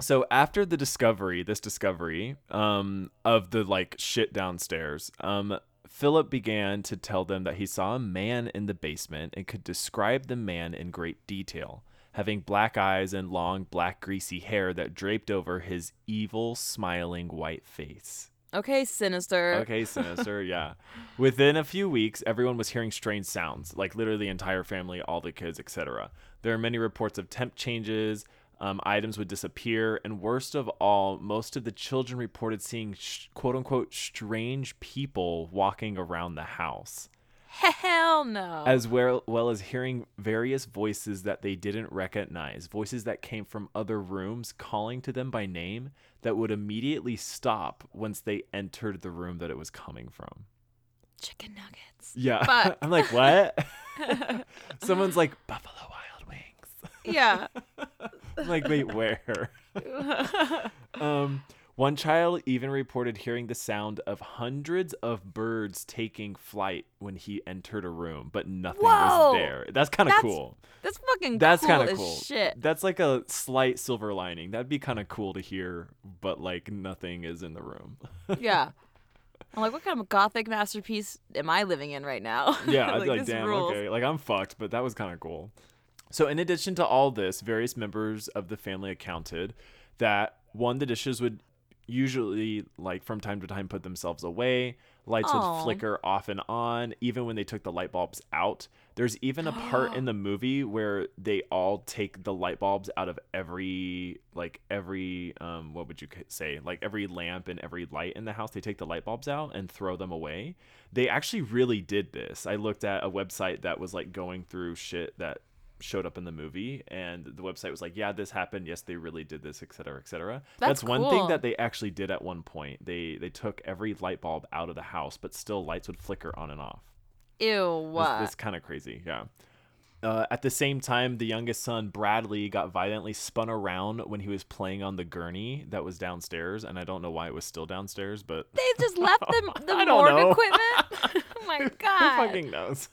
so after the discovery, this discovery um, of the like shit downstairs, um, Philip began to tell them that he saw a man in the basement and could describe the man in great detail, having black eyes and long, black, greasy hair that draped over his evil, smiling white face. Okay, sinister. Okay, sinister, yeah. Within a few weeks, everyone was hearing strange sounds, like literally the entire family, all the kids, et cetera. There are many reports of temp changes, um, items would disappear, and worst of all, most of the children reported seeing, sh- quote-unquote, strange people walking around the house. Hell no. As well, well as hearing various voices that they didn't recognize, voices that came from other rooms calling to them by name that would immediately stop once they entered the room that it was coming from. Chicken nuggets. Yeah. But- I'm like, what? Someone's like, Buffalo Wild Wings. Yeah. I'm like, wait, where? um, one child even reported hearing the sound of hundreds of birds taking flight when he entered a room, but nothing Whoa! was there. That's kind of cool. That's fucking that's cool kinda as cool. shit. That's like a slight silver lining. That'd be kind of cool to hear, but like nothing is in the room. Yeah. I'm like, what kind of gothic masterpiece am I living in right now? Yeah, I'd like, be like, damn, rules. Okay. Like, I'm fucked, but that was kind of cool. So in addition to all this, various members of the family accounted that, one, the dishes would usually, like, from time to time put themselves away. Lights Aww. would flicker off and on, even when they took the light bulbs out. There's even a part in the movie where they all take the light bulbs out of every, like, every, um, what would you say? Like, every lamp and every light in the house. They take the light bulbs out and throw them away. They actually really did this. I looked at a website that was, like, going through shit that showed up in the movie, and the website was like, yeah, this happened, yes, they really did this, etc., etc. That's, That's one cool. thing that they actually did at one point. They they took every light bulb out of the house, but still lights would flicker on and off. Ew. That's kind of crazy. Yeah. Uh, at the same time, the youngest son, Bradley, got violently spun around when he was playing on the gurney that was downstairs. And I don't know why it was still downstairs, but... They just left them, the I morgue don't know. equipment? Oh, my God. Who fucking knows?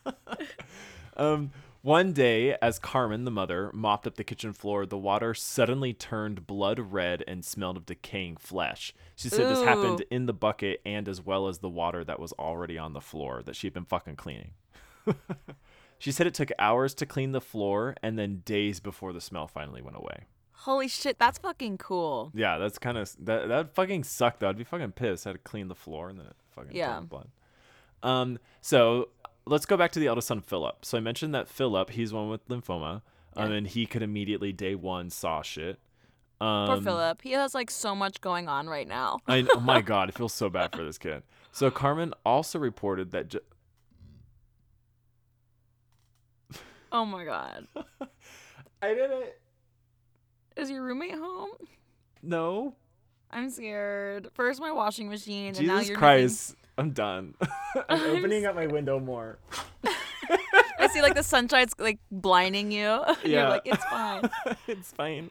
um... One day, as Carmen, the mother, mopped up the kitchen floor, the water suddenly turned blood red and smelled of decaying flesh. She said Ooh. this happened in the bucket and as well as the water that was already on the floor that she had been fucking cleaning. She said it took hours to clean the floor and then days before the smell finally went away. Holy shit, that's fucking cool. Yeah, that's kind of... That that fucking sucked, though. I'd be fucking pissed. I had to clean the floor and then it fucking yeah. turned blood. Um, so... Let's go back to the eldest son, Philip. So I mentioned that Philip, he's one with lymphoma, um, yeah. and he could immediately, day one, saw shit. Um, Poor Philip. He has, like, so much going on right now. I, oh, my God. I feel so bad for this kid. So Carmen also reported that... Ju- oh, my God. I didn't... Is your roommate home? No. I'm scared. First, my washing machine, Jesus and now you're... Jesus Christ. Making- I'm done. I'm, I'm opening scared. up my window more. I see, like, the sunshine's, like, blinding you. Yeah. You're like, it's fine. It's fine.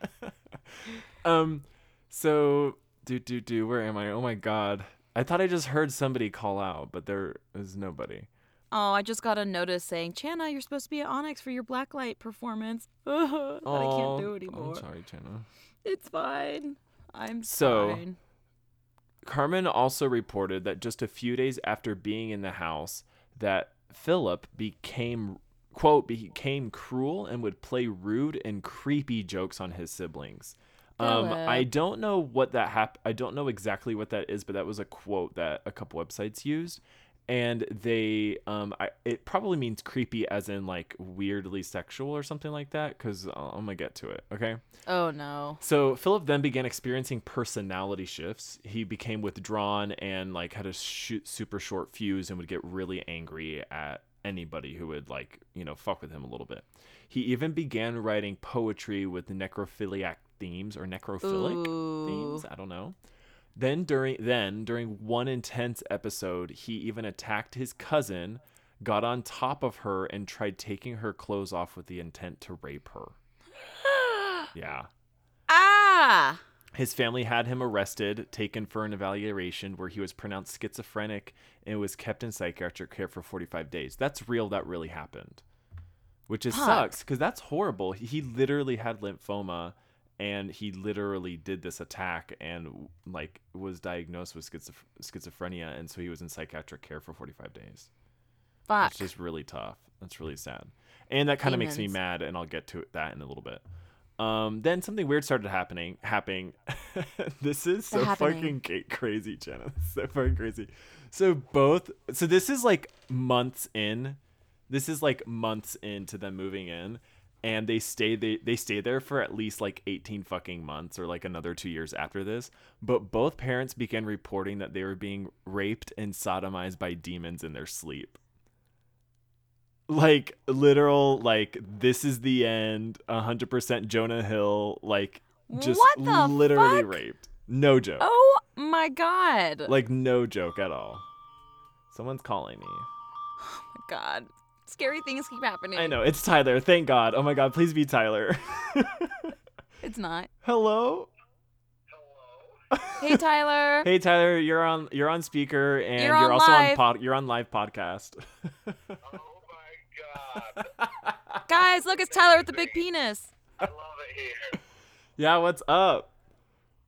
Um, so, do, do, do, where am I? Oh, my God. I thought I just heard somebody call out, but there is nobody. Oh, I just got a notice saying, Channa, you're supposed to be at Onyx for your Blacklight performance. Oh, but I can't do it anymore. I'm sorry, Channa. It's fine. I'm so, fine. Carmen also reported that just a few days after being in the house, that Philip became, quote, became cruel and would play rude and creepy jokes on his siblings. Um, I don't know what that happened. I don't know exactly what that is, but that was a quote that a couple websites used. And they, um, I, it probably means creepy as in, like, weirdly sexual or something like that, because I'm going to get to it, okay? Oh, no. So Philip then began experiencing personality shifts. He became withdrawn and, like, had a sh- super short fuse and would get really angry at anybody who would, like, you know, fuck with him a little bit. He even began writing poetry with necrophiliac themes or necrophilic Ooh. themes. I don't know. Then during then during one intense episode, he even attacked his cousin, got on top of her, and tried taking her clothes off with the intent to rape her. Yeah. Ah! His family had him arrested, taken for an evaluation where he was pronounced schizophrenic and was kept in psychiatric care for forty-five days. That's real. That really happened. Which is Puck. sucks, because that's horrible. He literally had lymphoma. And he literally did this attack and, like, was diagnosed with schizoph- schizophrenia. And so he was in psychiatric care for forty-five days. Fuck. It's just really tough. That's really sad. And that kind of makes me mad. And I'll get to that in a little bit. Um, then something weird started happening. Happening. This is so happening. fucking crazy, Channa. So fucking crazy. So both. So this is, like, months in. This is, like, months into them moving in. And they stay they, they stay there for at least, like, eighteen fucking months or, like, another two years after this. But both parents began reporting that they were being raped and sodomized by demons in their sleep. like literal, like this is the end, one hundred percent Jonah Hill, like just what the literally fuck? Raped. No joke. Oh my God. Like no joke at all. Someone's calling me. Oh my God. Scary things keep happening. I know. It's Tyler. Thank God. Oh my God. Please be Tyler. It's not. Hello? Hey Tyler. Hey Tyler, you're on you're on speaker and you're, on you're also live. on pod, you're on live podcast. Oh my God. Guys, look, it's Tyler with the big penis. I love it here. Yeah, what's up?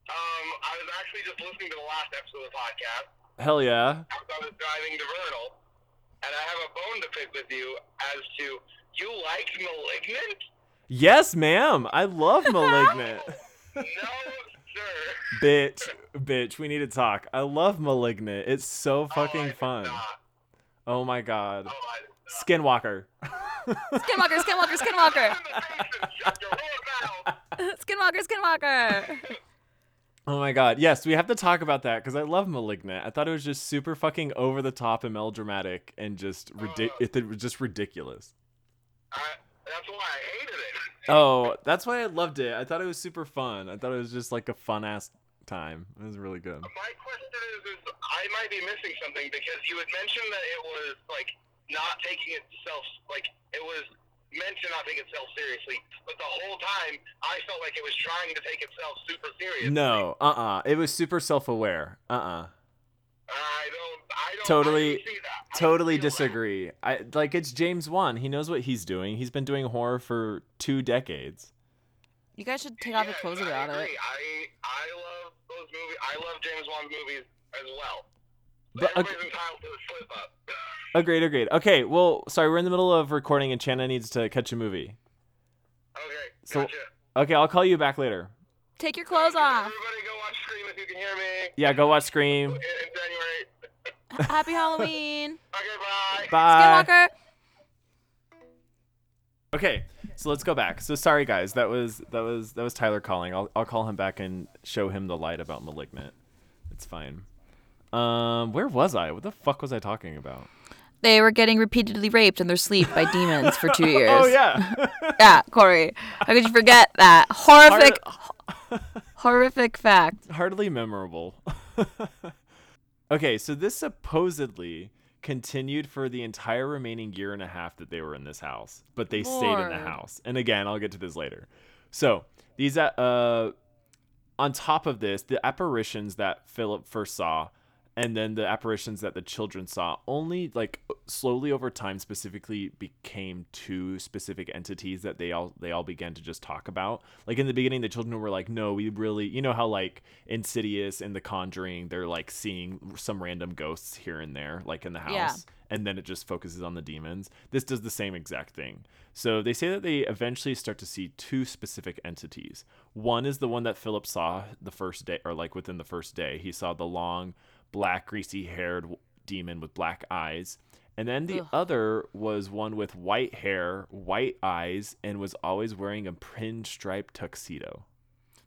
Um, I was actually just listening to the last episode of the podcast. Hell yeah. I was driving to Vernal, and I have a bone to pick with you as to you like Malignant? Yes, ma'am. I love Malignant. No, sure. Bitch, bitch, we need to talk. I love Malignant. It's so fucking oh, fun. Oh my God. Oh, Skinwalker. Skinwalker, Skinwalker, Skinwalker. Skinwalker, Skinwalker. Oh my God. Yes, we have to talk about that because I love Malignant. I thought it was just super fucking over the top and melodramatic and just oh, ridic- it, it was just ridiculous. I, that's why I hated it. Oh, that's why I loved it. I thought it was super fun. I thought it was just like a fun-ass time. It was really good. My question is, is I might be missing something because you had mentioned that it was, like, not taking itself, like, it was meant to not take itself seriously. But the whole time, I felt like it was trying to take itself super seriously. No, uh-uh. It was super self-aware. Uh-uh. I don't, I don't totally, see that. I totally disagree. That. I like it's James Wan. He knows what he's doing. He's been doing horror for two decades. You guys should take yes, off your clothes about it. I I love those movies. I love James Wan's movies as well. But everybody's entitled to a slip up. Agreed, agreed. Okay, well, sorry, we're in the middle of recording, and Channa needs to catch a movie. Okay, so, gotcha. Okay, I'll call you back later. Take your clothes off. Everybody go watch Scream if you can hear me. Yeah, go watch Scream. Happy Halloween. Okay, bye. Bye. Skinwalker. Okay, so let's go back. So sorry guys, that was that was that was Tyler calling. I'll I'll call him back and show him the light about Malignant. It's fine. Um, where was I? What the fuck was I talking about? They were getting repeatedly raped in their sleep by demons for two years. Oh yeah. Yeah, Corey. How could you forget that horrific, Hard- horrific fact? Hardly memorable. Okay, so this supposedly continued for the entire remaining year and a half that they were in this house, but they Lord. stayed in the house. And again, I'll get to this later. So these, uh, on top of this, the apparitions that Philip first saw, and then the apparitions that the children saw, only like slowly over time, specifically became two specific entities that they all they all began to just talk about. Like in the beginning, the children were like, "No, we really," you know how like Insidious and The Conjuring, they're like seeing some random ghosts here and there, like in the house, yeah. And then it just focuses on the demons. This does the same exact thing. So they say that they eventually start to see two specific entities. One is the one that Philip saw the first day, or like within the first day, he saw the long, black, greasy-haired demon with black eyes. And then the Ugh. other was one with white hair, white eyes, and was always wearing a pinstripe tuxedo.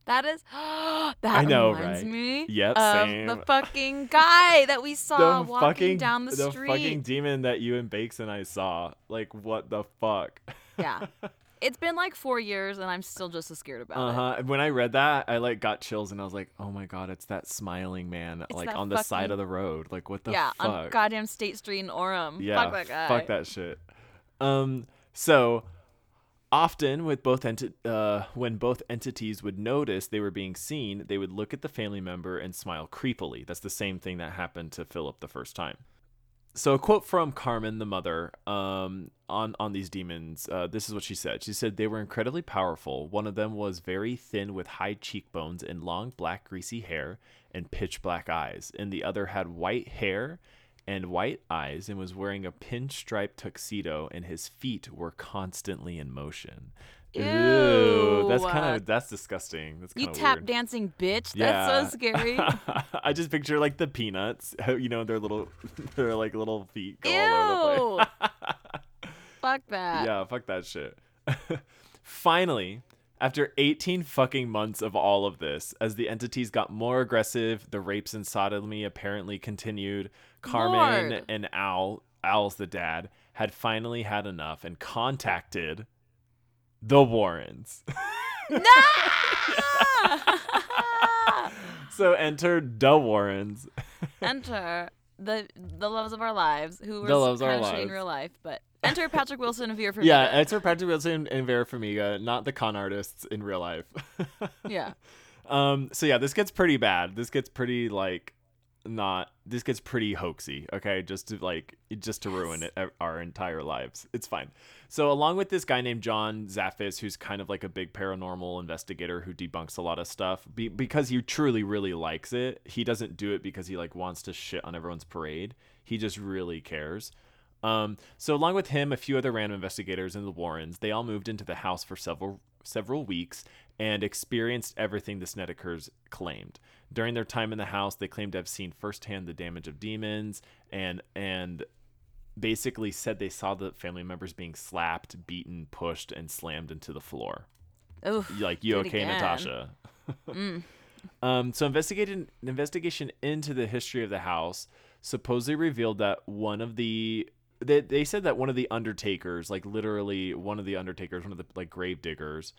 That is... that I know, reminds right? me yep, of same. the fucking guy that we saw the walking fucking, down the, the street. The fucking demon that you and Bakes and I saw. Like, what the fuck? Yeah. It's been like four years, and I'm still just as scared about uh-huh. it. When I read that, I like got chills, and I was like, "Oh my God, it's that smiling man, it's like on the fucking... side of the road. Like, what the yeah, fuck? Yeah, on goddamn State Street in Orem. Yeah, fuck that guy. Fuck that shit." Um, so often with both enti- uh, when both entities would notice they were being seen, they would look at the family member and smile creepily. That's the same thing that happened to Philip the first time. So a quote from Carmen, the mother, um, on, on these demons, uh, this is what she said. She said, "They were incredibly powerful. One of them was very thin with high cheekbones and long black greasy hair and pitch black eyes. And the other had white hair and white eyes and was wearing a pinstripe tuxedo and his feet were constantly in motion." Ew. Ew, that's kind of that's disgusting. That's kind of weird. You tap dancing, bitch. Yeah. That's so scary. I just picture like the Peanuts. You know, their little, their like little feet go Ew. all over the place. Fuck that. Yeah, fuck that shit. Finally, after eighteen fucking months of all of this, as the entities got more aggressive, the rapes and sodomy apparently continued. Carmen Lord. and Al, Al's the dad, had finally had enough and contacted the Warrens. No! So enter the Warrens. Enter the the loves of our lives, who were actually in real life, but enter Patrick Wilson and Vera Farmiga. Yeah, enter Patrick Wilson and Vera Farmiga, not the con artists in real life. Yeah. Um. So yeah, this gets pretty bad. This gets pretty like not. This gets pretty hoaxy. Okay, just to like just to yes. ruin it, our entire lives. It's fine. So along with this guy named John Zaffis, who's kind of like a big paranormal investigator who debunks a lot of stuff be- because he truly really likes it. He doesn't do it because he like wants to shit on everyone's parade. He just really cares. Um. So along with him, a few other random investigators in the Warrens, they all moved into the house for several several weeks and experienced everything the Snedeker's claimed. During their time in the house, they claimed to have seen firsthand the damage of demons and and basically said they saw the family members being slapped, beaten, pushed, and slammed into the floor. Oh, like, you okay, again. Natasha? mm. um, so investigated, an investigation into the history of the house supposedly revealed that one of the... They, they said that one of the undertakers, like literally one of the undertakers, one of the like grave diggers...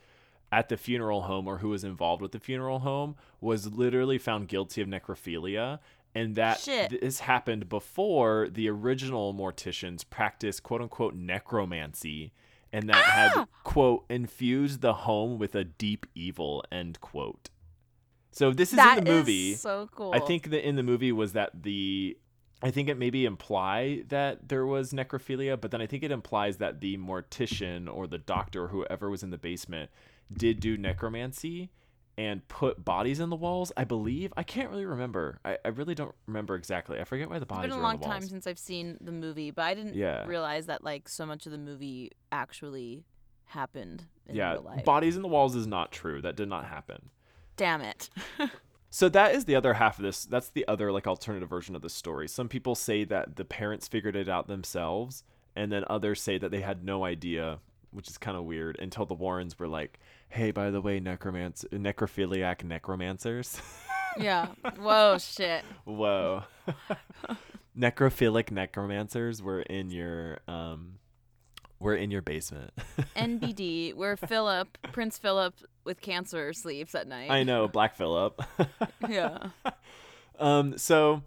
at the funeral home, or who was involved with the funeral home, was literally found guilty of necrophilia, and that Shit. this happened before the original morticians practiced quote-unquote necromancy, and that ah! had, quote, infused the home with a deep evil, end quote. So this is that in the movie. Is so cool. I think that in the movie was that the... I think it maybe imply that there was necrophilia, but then I think it implies that the mortician or the doctor or whoever was in the basement did do necromancy and put bodies in the walls, I believe. I can't really remember. I, I really don't remember exactly. I forget why the bodies were in the walls. It's been a long time since I've seen the movie, but I didn't yeah. realize that like so much of the movie actually happened in yeah, real life. Bodies in the walls is not true. That did not happen. Damn it. So that is the other half of this. That's the other like alternative version of the story. Some people say that the parents figured it out themselves, and then others say that they had no idea, which is kind of weird, until the Warrens were like, hey, by the way, necromanc- necrophiliac necromancers. Yeah. Whoa, shit. Whoa. Necrophilic necromancers were in your um, we're in your basement. N B D, where Philip, Prince Philip with cancer sleeps at night. I know, Black Philip. Yeah. Um. So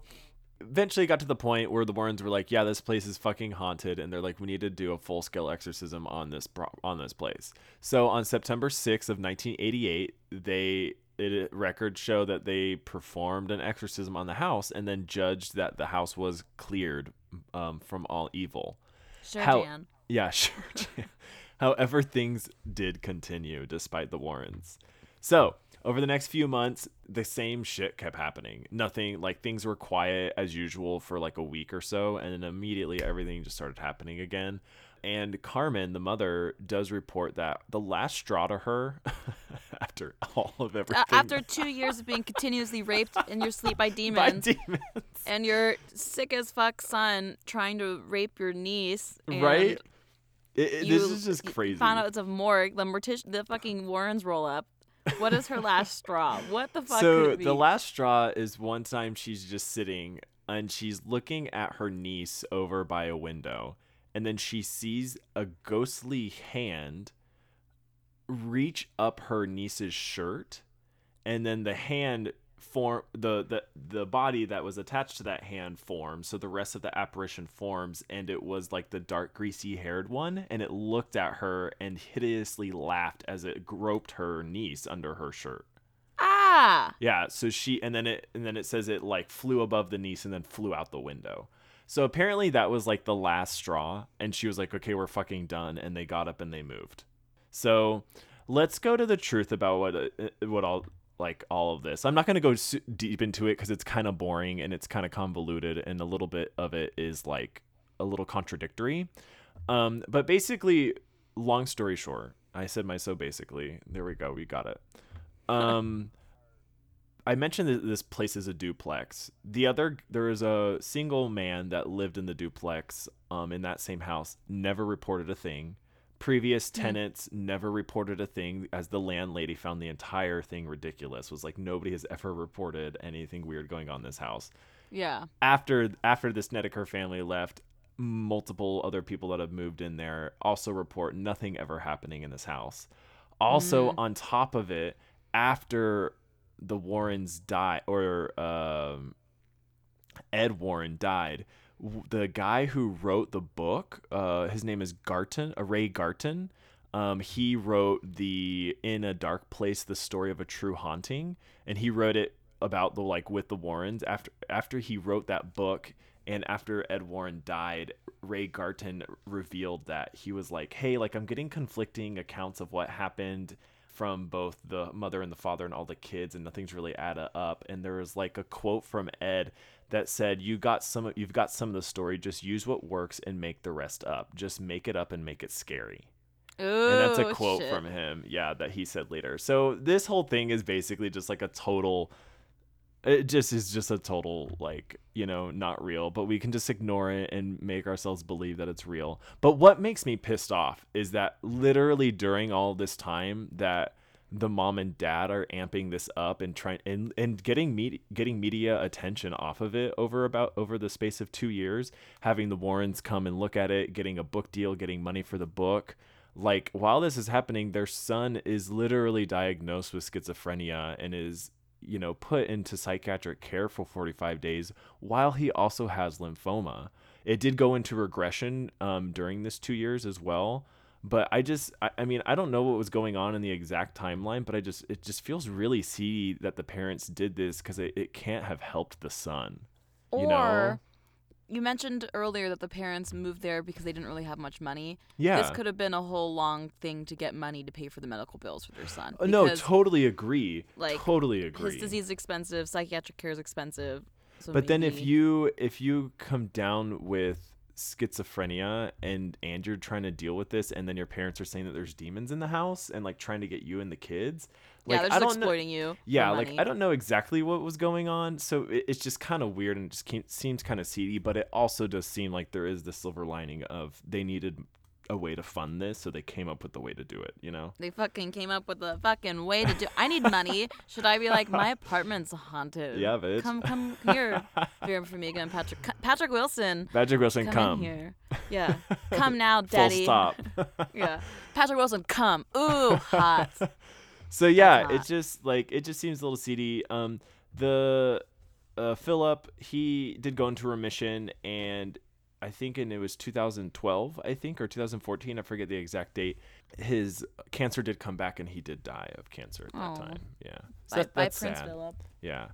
eventually got to the point where the Warrens were like, yeah, this place is fucking haunted. And they're like, we need to do a full scale exorcism on this, pro- on this place. So on September sixth of nineteen eighty-eight, they, it, records show that they performed an exorcism on the house and then judged that the house was cleared um, from all evil. Sure, How- Dan. Yeah, sure. However, things did continue despite the Warrens. So over the next few months, the same shit kept happening. Nothing, like, things were quiet as usual for like a week or so, and then immediately everything just started happening again. And Carmen, the mother, does report that the last straw to her, after all of everything, uh, after two years of being continuously raped in your sleep by demons, by demons, and your sick as fuck son trying to rape your niece, and right? It, it, you this is just crazy. Found out it's a morgue. The mortician, the fucking Warrens roll up. What is her last straw? What the fuck? So could it be? The last straw is one time she's just sitting and she's looking at her niece over by a window, and then she sees a ghostly hand reach up her niece's shirt, and then the hand form the the the body that was attached to that hand forms, so the rest of the apparition forms, and it was like the dark, greasy haired one, and it looked at her and hideously laughed as it groped her niece under her shirt. Ah yeah so she and then it and then it says it like flew above the niece and then flew out the window. So apparently that was like the last straw, and she was like, okay, we're fucking done, and they got up and they moved. So let's go to the truth about what uh, what all like all of this. I'm not going to go su- deep into it because it's kind of boring and it's kind of convoluted, and a little bit of it is like a little contradictory. Um, but basically, long story short, I said my so basically. There we go. We got it. Um, I mentioned that this place is a duplex. The other, there is a single man that lived in the duplex um, in that same house, never reported a thing. Previous tenants never reported a thing, as the landlady found the entire thing ridiculous. Was like, nobody has ever reported anything weird going on in this house. Yeah. After after the Snedeker family left, multiple other people that have moved in there also report nothing ever happening in this house. Also, mm. on top of it, after the Warrens died, or um, Ed Warren died, the guy who wrote the book, uh, his name is Garten, uh, Ray Garten. Um, he wrote the In a Dark Place, The Story of a True Haunting, and he wrote it about the like with the Warrens. After after he wrote that book, and after Ed Warren died, Ray Garten revealed that he was like, hey, like I'm getting conflicting accounts of what happened from both the mother and the father and all the kids, and nothing's really added up. And there was like a quote from Ed that said, you got some, you've got some of the story, just use what works and make the rest up. Just make it up and make it scary. Ooh, and that's a quote shit. from him. Yeah. That he said later. So this whole thing is basically just like a total, it just is just a total, like, you know, not real, but we can just ignore it and make ourselves believe that it's real. But what makes me pissed off is that literally during all this time that the mom and dad are amping this up and trying and, and getting me getting media attention off of it over about over the space of two years, having the Warrens come and look at it, getting a book deal, getting money for the book. Like, while this is happening, their son is literally diagnosed with schizophrenia and is, you know, put into psychiatric care for forty-five days while he also has lymphoma. It did go into regression um, during this two years as well. But I just, I, I mean, I don't know what was going on in the exact timeline, but I just, it just feels really seedy that the parents did this because it, it can't have helped the son. Or, you know? You mentioned earlier that the parents moved there because they didn't really have much money. Yeah. This could have been a whole long thing to get money to pay for the medical bills for their son. Because, no, totally agree. Like, totally agree. His disease is expensive. Psychiatric care is expensive. So but maybe... then if you if you come down with schizophrenia and, and you're trying to deal with this and then your parents are saying that there's demons in the house and, like, trying to get you and the kids. Like, yeah, they're just exploiting know, you. Yeah, like, I don't know exactly what was going on. So it, it's just kind of weird and it just came, seems kind of seedy. But it also does seem like there is the silver lining of they needed a way to fund this. So they came up with the way to do it, you know? They fucking came up with a fucking way to do I need money. Should I be like, my apartment's haunted? Yeah, bitch. Come, come here, Vera Farmiga and Patrick. Patrick Wilson. Patrick Wilson, come. Come in here. Yeah. Come now, daddy. Full stop. Yeah. Patrick Wilson, come. Ooh, hot. So yeah, it's just like it just seems a little seedy. Um, the uh, Philip, he did go into remission, and I think, and it was two thousand twelve, I think, or two thousand fourteen. I forget the exact date. His cancer did come back, and he did die of cancer at that Aww. time. Yeah, so by, that, by that's Prince sad. Philip. Yeah.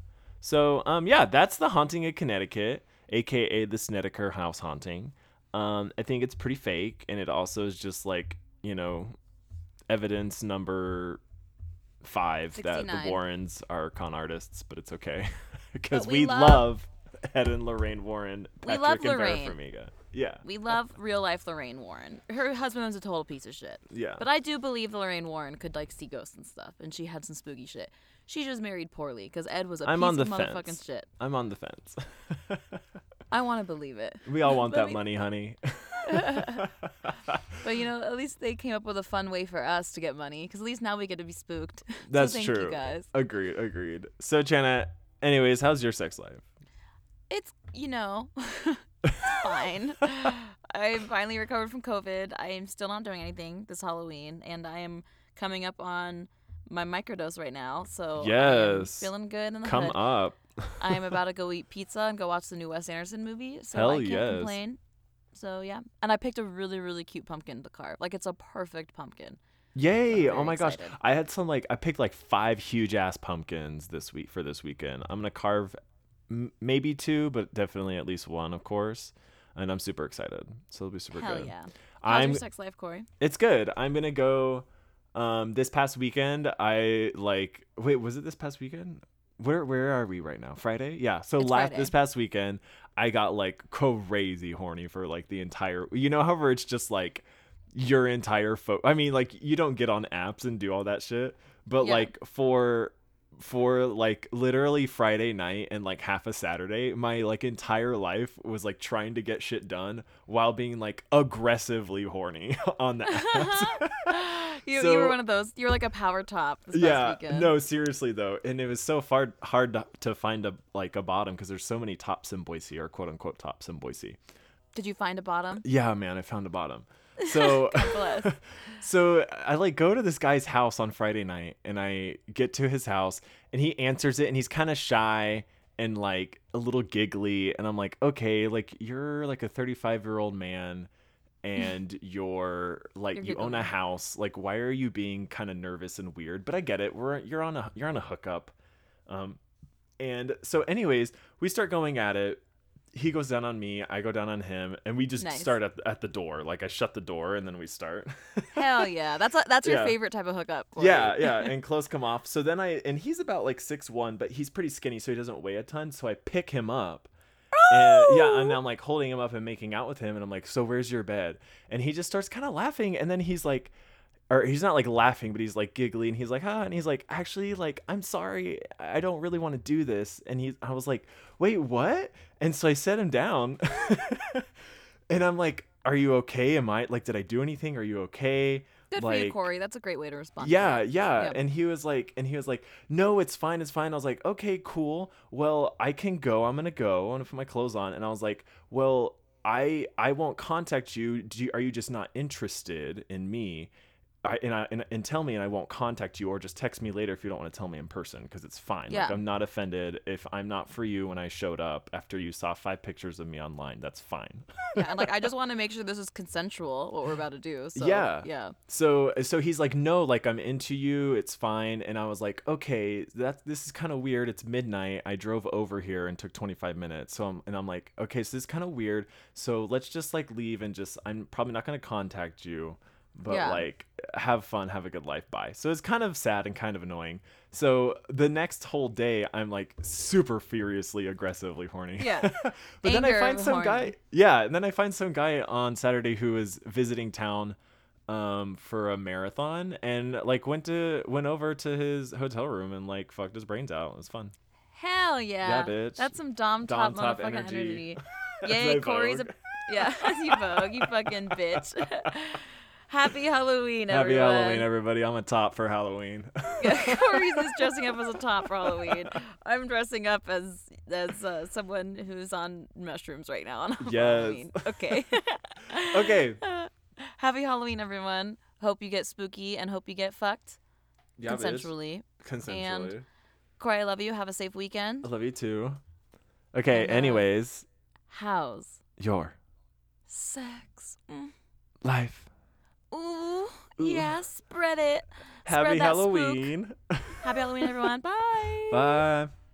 So um, yeah, that's the haunting of Connecticut, aka the Snedeker house haunting. Um, I think it's pretty fake, and it also is just like, you know, evidence number. Five sixty-nine. That the Warrens are con artists, but it's okay because we, we love, love Ed and Lorraine Warren. Patrick we love and Lorraine. Vera Farmiga. Yeah, we love real life Lorraine Warren. Her husband was a total piece of shit. Yeah, but I do believe Lorraine Warren could like see ghosts and stuff, and she had some spooky shit. She just married poorly because Ed was a I'm piece on the of fence. motherfucking shit. I'm on the fence. I want to believe it. We all want that me... money, honey. But, you know, at least they came up with a fun way for us to get money because at least now we get to be spooked. That's so thank true. You guys. Agreed. Agreed. So, Channa, anyways, how's your sex life? It's, you know, it's fine. I finally recovered from COVID. I am still not doing anything this Halloween, and I am coming up on my microdose right now. So, yes. I'm feeling good in the Come hood. up. I'm about to go eat pizza and go watch the new Wes Anderson movie. So, Hell I can't yes. complain. So, yeah. And I picked a really, really cute pumpkin to carve. Like, it's a perfect pumpkin. Yay. Oh, my excited. gosh. I had some, like, I picked, like, five huge-ass pumpkins this week for this weekend. I'm going to carve m- maybe two, but definitely at least one, of course. And I'm super excited. So, it'll be super Hell good. Hell, yeah. How's I'm, your sex life, Corey? It's good. I'm going to go um, this past weekend. I, like, wait, was it this past weekend? Where where are we right now? Friday? Yeah. So last this past weekend, I got like crazy horny for like the entire, you know, however, it's just like your entire fo- I mean, like you don't get on apps and do all that shit, but yeah. like for for like literally Friday night and like half a Saturday, my like entire life was like trying to get shit done while being like aggressively horny on the apps. You, so, you were one of those. You were like a power top this yeah, past weekend. No, seriously, though. And it was so far hard to, to find a like a bottom because there's so many tops in Boise, or quote unquote tops in Boise. Did you find a bottom? Yeah, man, I found a bottom. So, so I like go to this guy's house on Friday night, and I get to his house, and he answers it, and he's kind of shy and like a little giggly, and I'm like, okay, like you're like a thirty-five year old man, and you're like you're you own a house, like why are you being kind of nervous and weird? But I get it. We're you're on a you're on a hookup, um, and so anyways, we start going at it. He goes down on me, I go down on him, and we just nice. start at, at the door. Like, I shut the door, and then we start. Hell yeah. That's that's your yeah. favorite type of hookup. Boy. Yeah, yeah, and clothes come off. So then I – and he's about, like, six one, but he's pretty skinny, so he doesn't weigh a ton. So I pick him up. Oh! And, yeah, and I'm, like, holding him up and making out with him, and I'm like, so where's your bed? And he just starts kind of laughing, and then he's, like – or he's not like laughing, but he's like giggly, and he's like, ah, and he's like, actually, like, I'm sorry, I don't really want to do this. And he, I was like, wait, what? And so I set him down, and I'm like, are you okay? Am I like, did I do anything? Are you okay? Good like, for you, Corey. That's a great way to respond. Yeah, to yeah. Yep. And he was like, and he was like, no, it's fine, it's fine. I was like, okay, cool. Well, I can go. I'm gonna go. I'm gonna put my clothes on. And I was like, well, I, I won't contact you. Do you, are you just not interested in me? I, and, I, and and tell me, and I won't contact you, or just text me later if you don't want to tell me in person, because it's fine. Yeah. Like, I'm not offended if I'm not for you when I showed up after you saw five pictures of me online. That's fine. Yeah, and like I just want to make sure this is consensual, what we're about to do. So, yeah. Yeah. So so he's like, no, like I'm into you. It's fine. And I was like, okay, that this is kind of weird. It's midnight. I drove over here and took twenty-five minutes. So I'm, and I'm like, okay, so this is kind of weird. So let's just like leave and just I'm probably not going to contact you. But yeah. like, have fun, have a good life, bye. So it's kind of sad and kind of annoying. So the next whole day, I'm like super furiously, aggressively horny. Yeah. But Anger then I find some horny. guy. Yeah. And then I find some guy on Saturday who was visiting town um, for a marathon, and like went to went over to his hotel room and like fucked his brains out. It was fun. Hell yeah. Yeah, bitch. That's some dom top motherfucking energy. energy. Yay, Corey's vogue. a yeah. You vogue, you fucking bitch. Happy Halloween, everyone. Happy Halloween, everybody. I'm a top for Halloween. Yeah, Corey's is dressing up as a top for Halloween. I'm dressing up as as uh, someone who's on mushrooms right now on yes. Halloween. Okay. Okay. Uh, happy Halloween, everyone. Hope you get spooky and hope you get fucked. Yeah, consensually. Consensually. And Corey, I love you. Have a safe weekend. I love you, too. Okay, and, uh, anyways. How's your sex mm. life? Ooh, yeah, spread it. Happy Halloween. Happy Halloween, everyone. Bye. Bye.